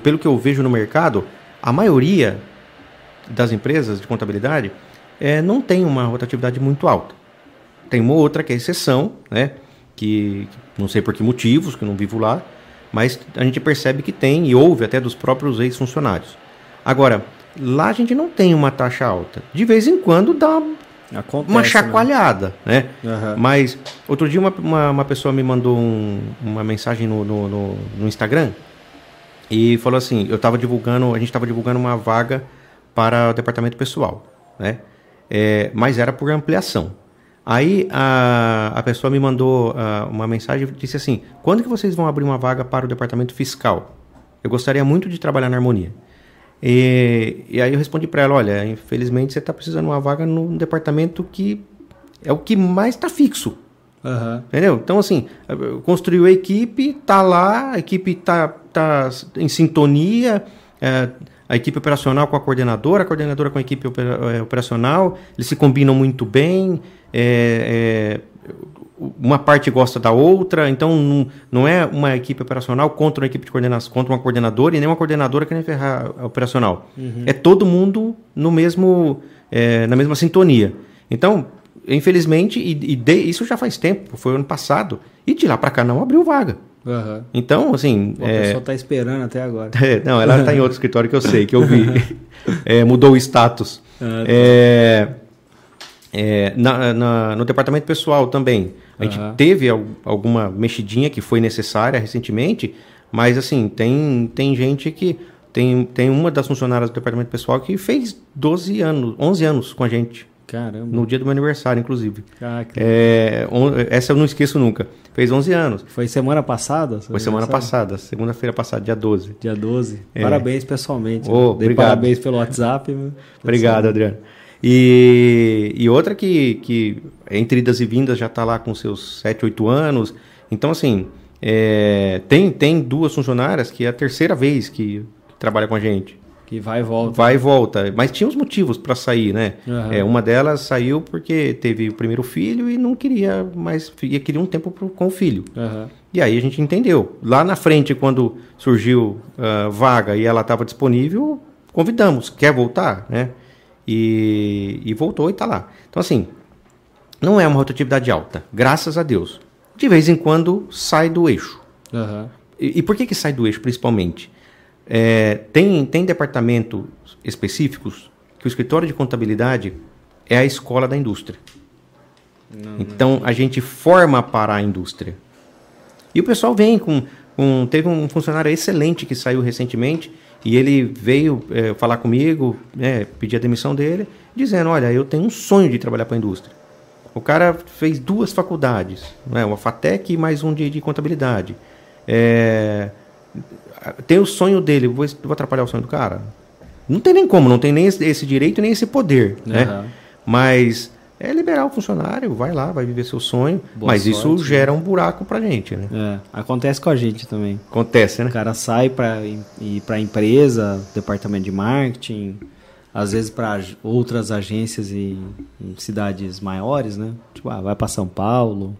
pelo que eu vejo no mercado, a maioria das empresas de contabilidade não tem uma rotatividade muito alta. Tem uma outra que é exceção, né? Que não sei por que motivos, que eu não vivo lá, mas a gente percebe que tem e ouve até dos próprios ex-funcionários. Agora, lá a gente não tem uma taxa alta. De vez em quando dá uma chacoalhada, né? Uhum. Mas outro dia uma pessoa me mandou uma mensagem no Instagram e falou assim, a gente estava divulgando uma vaga para o departamento pessoal, né? Mas era por ampliação. Aí a pessoa me mandou uma mensagem e disse assim, quando que vocês vão abrir uma vaga para o departamento fiscal? Eu gostaria muito de trabalhar na Harmonia. E aí eu respondi para ela, olha, infelizmente você está precisando de uma vaga num departamento que é o que mais está fixo. Uhum. Entendeu? Então, assim, construiu a equipe, está lá, a equipe está em sintonia, a equipe operacional com a coordenadora com a equipe operacional, eles se combinam muito bem, uma parte gosta da outra, então não é uma equipe operacional contra uma equipe de coordenação, contra uma coordenadora e nem uma coordenadora que nem ferrar a operacional. Uhum. É todo mundo na mesma sintonia. Então, infelizmente, isso já faz tempo, foi ano passado, e de lá para cá não abriu vaga. Uhum. Então, assim... A pessoa está esperando até agora. Não, ela está em outro escritório que eu sei, que eu vi. Mudou o status. no departamento pessoal também. A gente teve alguma mexidinha que foi necessária recentemente, mas assim, tem gente que... Tem uma das funcionárias do departamento pessoal que fez 12 anos, 11 anos com a gente. Caramba. No dia do meu aniversário, inclusive. Ah, que essa eu não esqueço nunca. Fez 11 anos. Foi semana passada? Foi semana passada, segunda-feira passada, dia 12. Dia 12. Parabéns pessoalmente. Oh, dei parabéns pelo WhatsApp. Obrigado, Adriano. E outra que entre idas e vindas já está lá com seus 7, 8 anos. Então, assim, tem duas funcionárias que é a terceira vez que... trabalha com a gente. Que vai e volta. Vai e volta. Mas tinha uns motivos para sair, né? Uhum. Uma delas saiu porque teve o primeiro filho e não queria mais... queria um tempo com o filho. Uhum. E aí a gente entendeu. Lá na frente, quando surgiu vaga e ela estava disponível, convidamos. Quer voltar? Né? E voltou e está lá. Então, assim, não é uma rotatividade alta. Graças a Deus. De vez em quando, sai do eixo. Uhum. E por que sai do eixo, principalmente? Tem departamentos específicos que o escritório de contabilidade é a escola da indústria. Então, a gente forma para a indústria. E o pessoal vem teve um funcionário excelente que saiu recentemente e ele veio falar comigo, pedir a demissão dele, dizendo, olha, eu tenho um sonho de trabalhar para a indústria. O cara fez duas faculdades, uma FATEC e mais um de contabilidade. Tem o sonho dele, vou atrapalhar o sonho do cara? Não tem nem como, não tem nem esse direito nem esse poder, né? Mas é liberar o funcionário, vai lá, vai viver seu sonho, sorte, isso gera um buraco pra gente, né? Acontece com a gente também. Acontece, né? O cara sai pra ir pra empresa, departamento de marketing, às vezes para outras agências em cidades maiores, né? Tipo, vai pra São Paulo...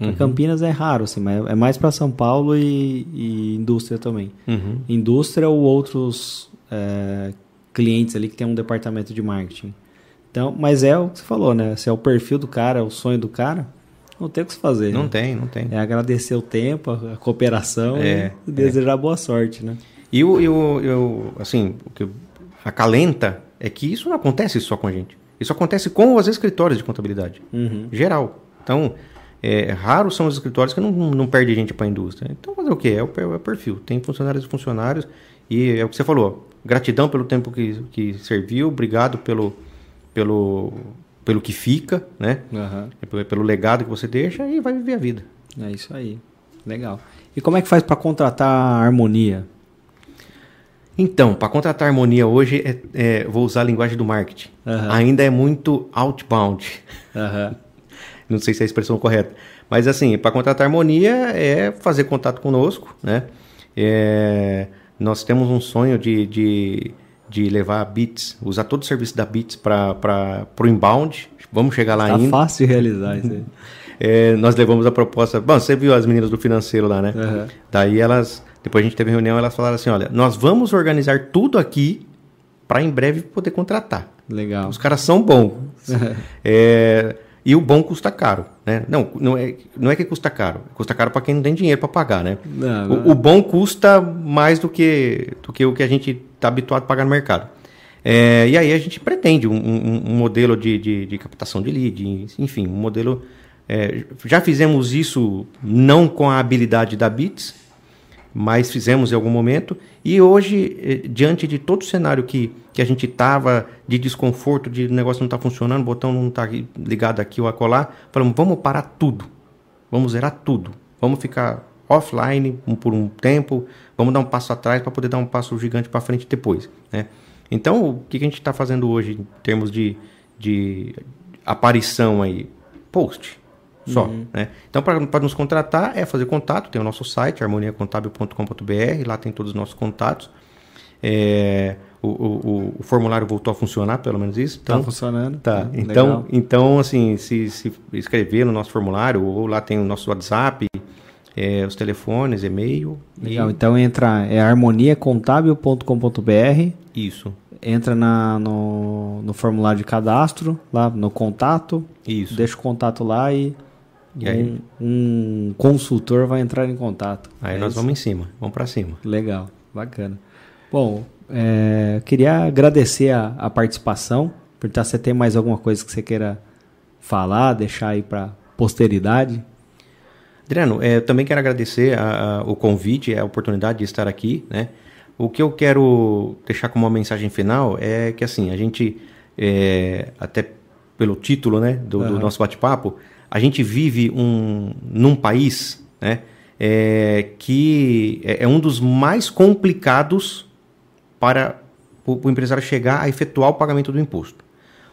Uhum. Campinas é raro, assim, mas é mais para São Paulo e indústria também. Uhum. Indústria ou outros clientes ali que tem um departamento de marketing. Então, mas é o que você falou, né? Se é o perfil do cara, é o sonho do cara, não tem o que se fazer. Não, né? Não tem. É agradecer o tempo, a cooperação e desejar boa sorte, né? E o que acalenta é que isso não acontece só com a gente. Isso acontece com os escritórios de contabilidade. Uhum. Geral. Então... raros são os escritórios que não perdem gente para a indústria. Então, fazer o quê? É o perfil. Tem funcionários e funcionários. E é o que você falou. Gratidão pelo tempo que serviu. Obrigado pelo que fica, né? Uhum. Pelo legado que você deixa e vai viver a vida. É isso aí. Legal. E como é que faz para contratar a Harmonia? Então, para contratar a Harmonia hoje, vou usar a linguagem do marketing. Uhum. Ainda é muito outbound. Aham. Uhum. Não sei se é a expressão correta. Mas, assim, para contratar a Harmonia é fazer contato conosco, né? Nós temos um sonho de levar a Bits, usar todo o serviço da Bits para o inbound. Vamos chegar lá ainda. Tá fácil de realizar isso aí. Nós levamos a proposta... Bom, você viu as meninas do financeiro lá, né? Uhum. Daí elas... Depois a gente teve reunião, elas falaram assim, olha, nós vamos organizar tudo aqui para em breve poder contratar. Legal. Os caras são bons. E o bom custa caro, né? Não é que custa caro para quem não tem dinheiro para pagar, né? O bom custa mais do que o que a gente está habituado a pagar no mercado. E aí a gente pretende um modelo de captação de lead, enfim, um modelo... já fizemos isso não com a habilidade da Bits, mas fizemos em algum momento, e hoje, diante de todo o cenário que a gente estava, de desconforto, de negócio não está funcionando, o botão não está ligado aqui ou acolá, falamos, vamos parar tudo, vamos zerar tudo, vamos ficar offline por um tempo, vamos dar um passo atrás para poder dar um passo gigante para frente depois, né? Então, o que a gente está fazendo hoje em termos de aparição aí? Post. Só, uhum. Né? Então, para nos contratar, é fazer contato. Tem o nosso site, harmoniacontábil.com.br. Lá tem todos os nossos contatos. O formulário voltou a funcionar, pelo menos isso. Está funcionando. Tá. Né? Então, assim, se inscrever no nosso formulário, ou lá tem o nosso WhatsApp, os telefones, e-mail. Legal, então entra, harmoniacontábil.com.br. Isso. Entra no formulário de cadastro, lá no contato. Isso. Deixa o contato lá e aí, um consultor vai entrar em contato. Aí nós vamos em cima, vamos para cima. Legal, bacana. Bom, queria agradecer a participação. Perguntar se tem mais alguma coisa que você queira falar, deixar aí para posteridade. Adriano, eu também quero agradecer o convite, a oportunidade de estar aqui, né? O que eu quero deixar como uma mensagem final é que, assim, a gente, até pelo título, né, do nosso bate-papo, a gente vive num país, né, que é um dos mais complicados para o empresário chegar a efetuar o pagamento do imposto.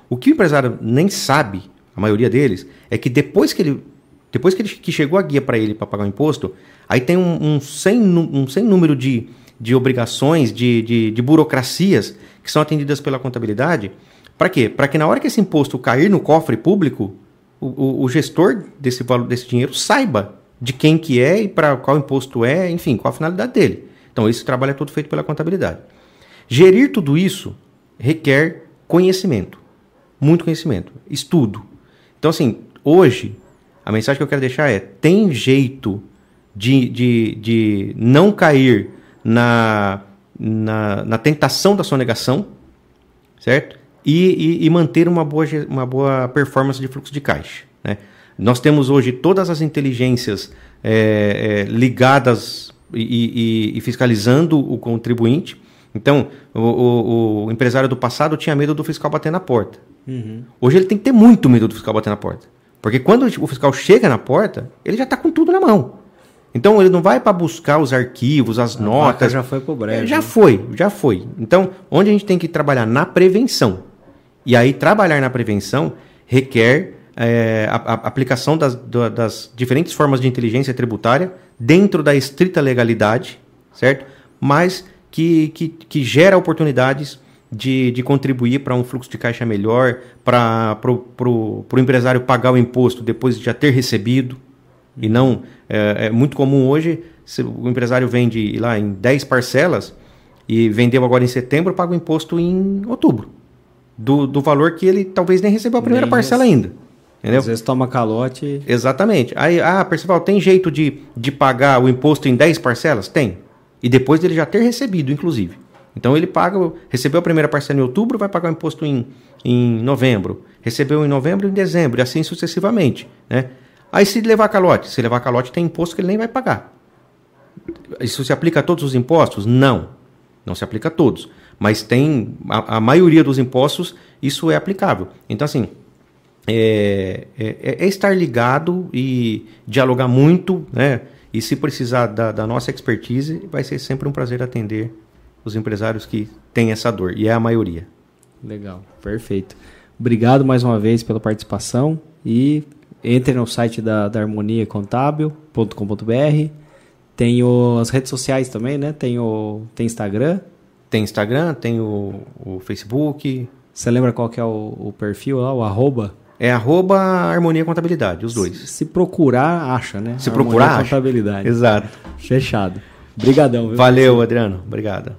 O que o empresário nem sabe, a maioria deles, é que depois que chegou a guia para ele para pagar o imposto, aí tem um sem número de obrigações, de burocracias que são atendidas pela contabilidade. Para quê? Para que na hora que esse imposto cair no cofre público, o gestor desse dinheiro saiba de quem que é e para qual imposto é, enfim, qual a finalidade dele. Então, esse trabalho é todo feito pela contabilidade. Gerir tudo isso requer conhecimento, muito conhecimento, estudo. Então, assim, hoje, a mensagem que eu quero deixar é: tem jeito de não cair na tentação da sonegação, certo? E manter uma boa performance de fluxo de caixa, né? Nós temos hoje todas as inteligências ligadas e fiscalizando o contribuinte. Então, o empresário do passado tinha medo do fiscal bater na porta. Uhum. Hoje ele tem que ter muito medo do fiscal bater na porta. Porque quando o fiscal chega na porta, ele já está com tudo na mão. Então, ele não vai para buscar os arquivos, as notas. Já foi para o breve. Já foi. Então, onde a gente tem que trabalhar? Na prevenção. E aí, trabalhar na prevenção requer a aplicação das diferentes formas de inteligência tributária dentro da estrita legalidade, certo? Mas que gera oportunidades de contribuir para um fluxo de caixa melhor, para o empresário pagar o imposto depois de já ter recebido. E não, é muito comum hoje, se o empresário vende lá em 10 parcelas e vendeu agora em setembro, paga o imposto em outubro, do valor que ele talvez nem recebeu a primeira parcela ainda. Entendeu? Às vezes toma calote. Exatamente. Aí, Percival, tem jeito de pagar o imposto em 10 parcelas? Tem. E depois dele já ter recebido, inclusive. Então ele paga, recebeu a primeira parcela em outubro, vai pagar o imposto em novembro. Recebeu em novembro e em dezembro, e assim sucessivamente, né? Aí se levar calote tem imposto que ele nem vai pagar. Isso se aplica a todos os impostos? Não se aplica a todos. Mas tem a maioria dos impostos, isso é aplicável. Então, assim, estar ligado e dialogar muito, né? E se precisar da nossa expertise, vai ser sempre um prazer atender os empresários que têm essa dor, e é a maioria. Legal, perfeito. Obrigado mais uma vez pela participação e entre no site da harmoniacontábil.com.br. Tem as redes sociais também, né? Tem Instagram. Tem o Facebook. Você lembra qual que é o perfil lá, o arroba? É arroba Harmonia Contabilidade, os dois. Se procurar, acha, né? Se Harmonia procurar, Contabilidade. Acha. Exato. Fechado. Obrigadão. Viu? Valeu, Adriano. Obrigado.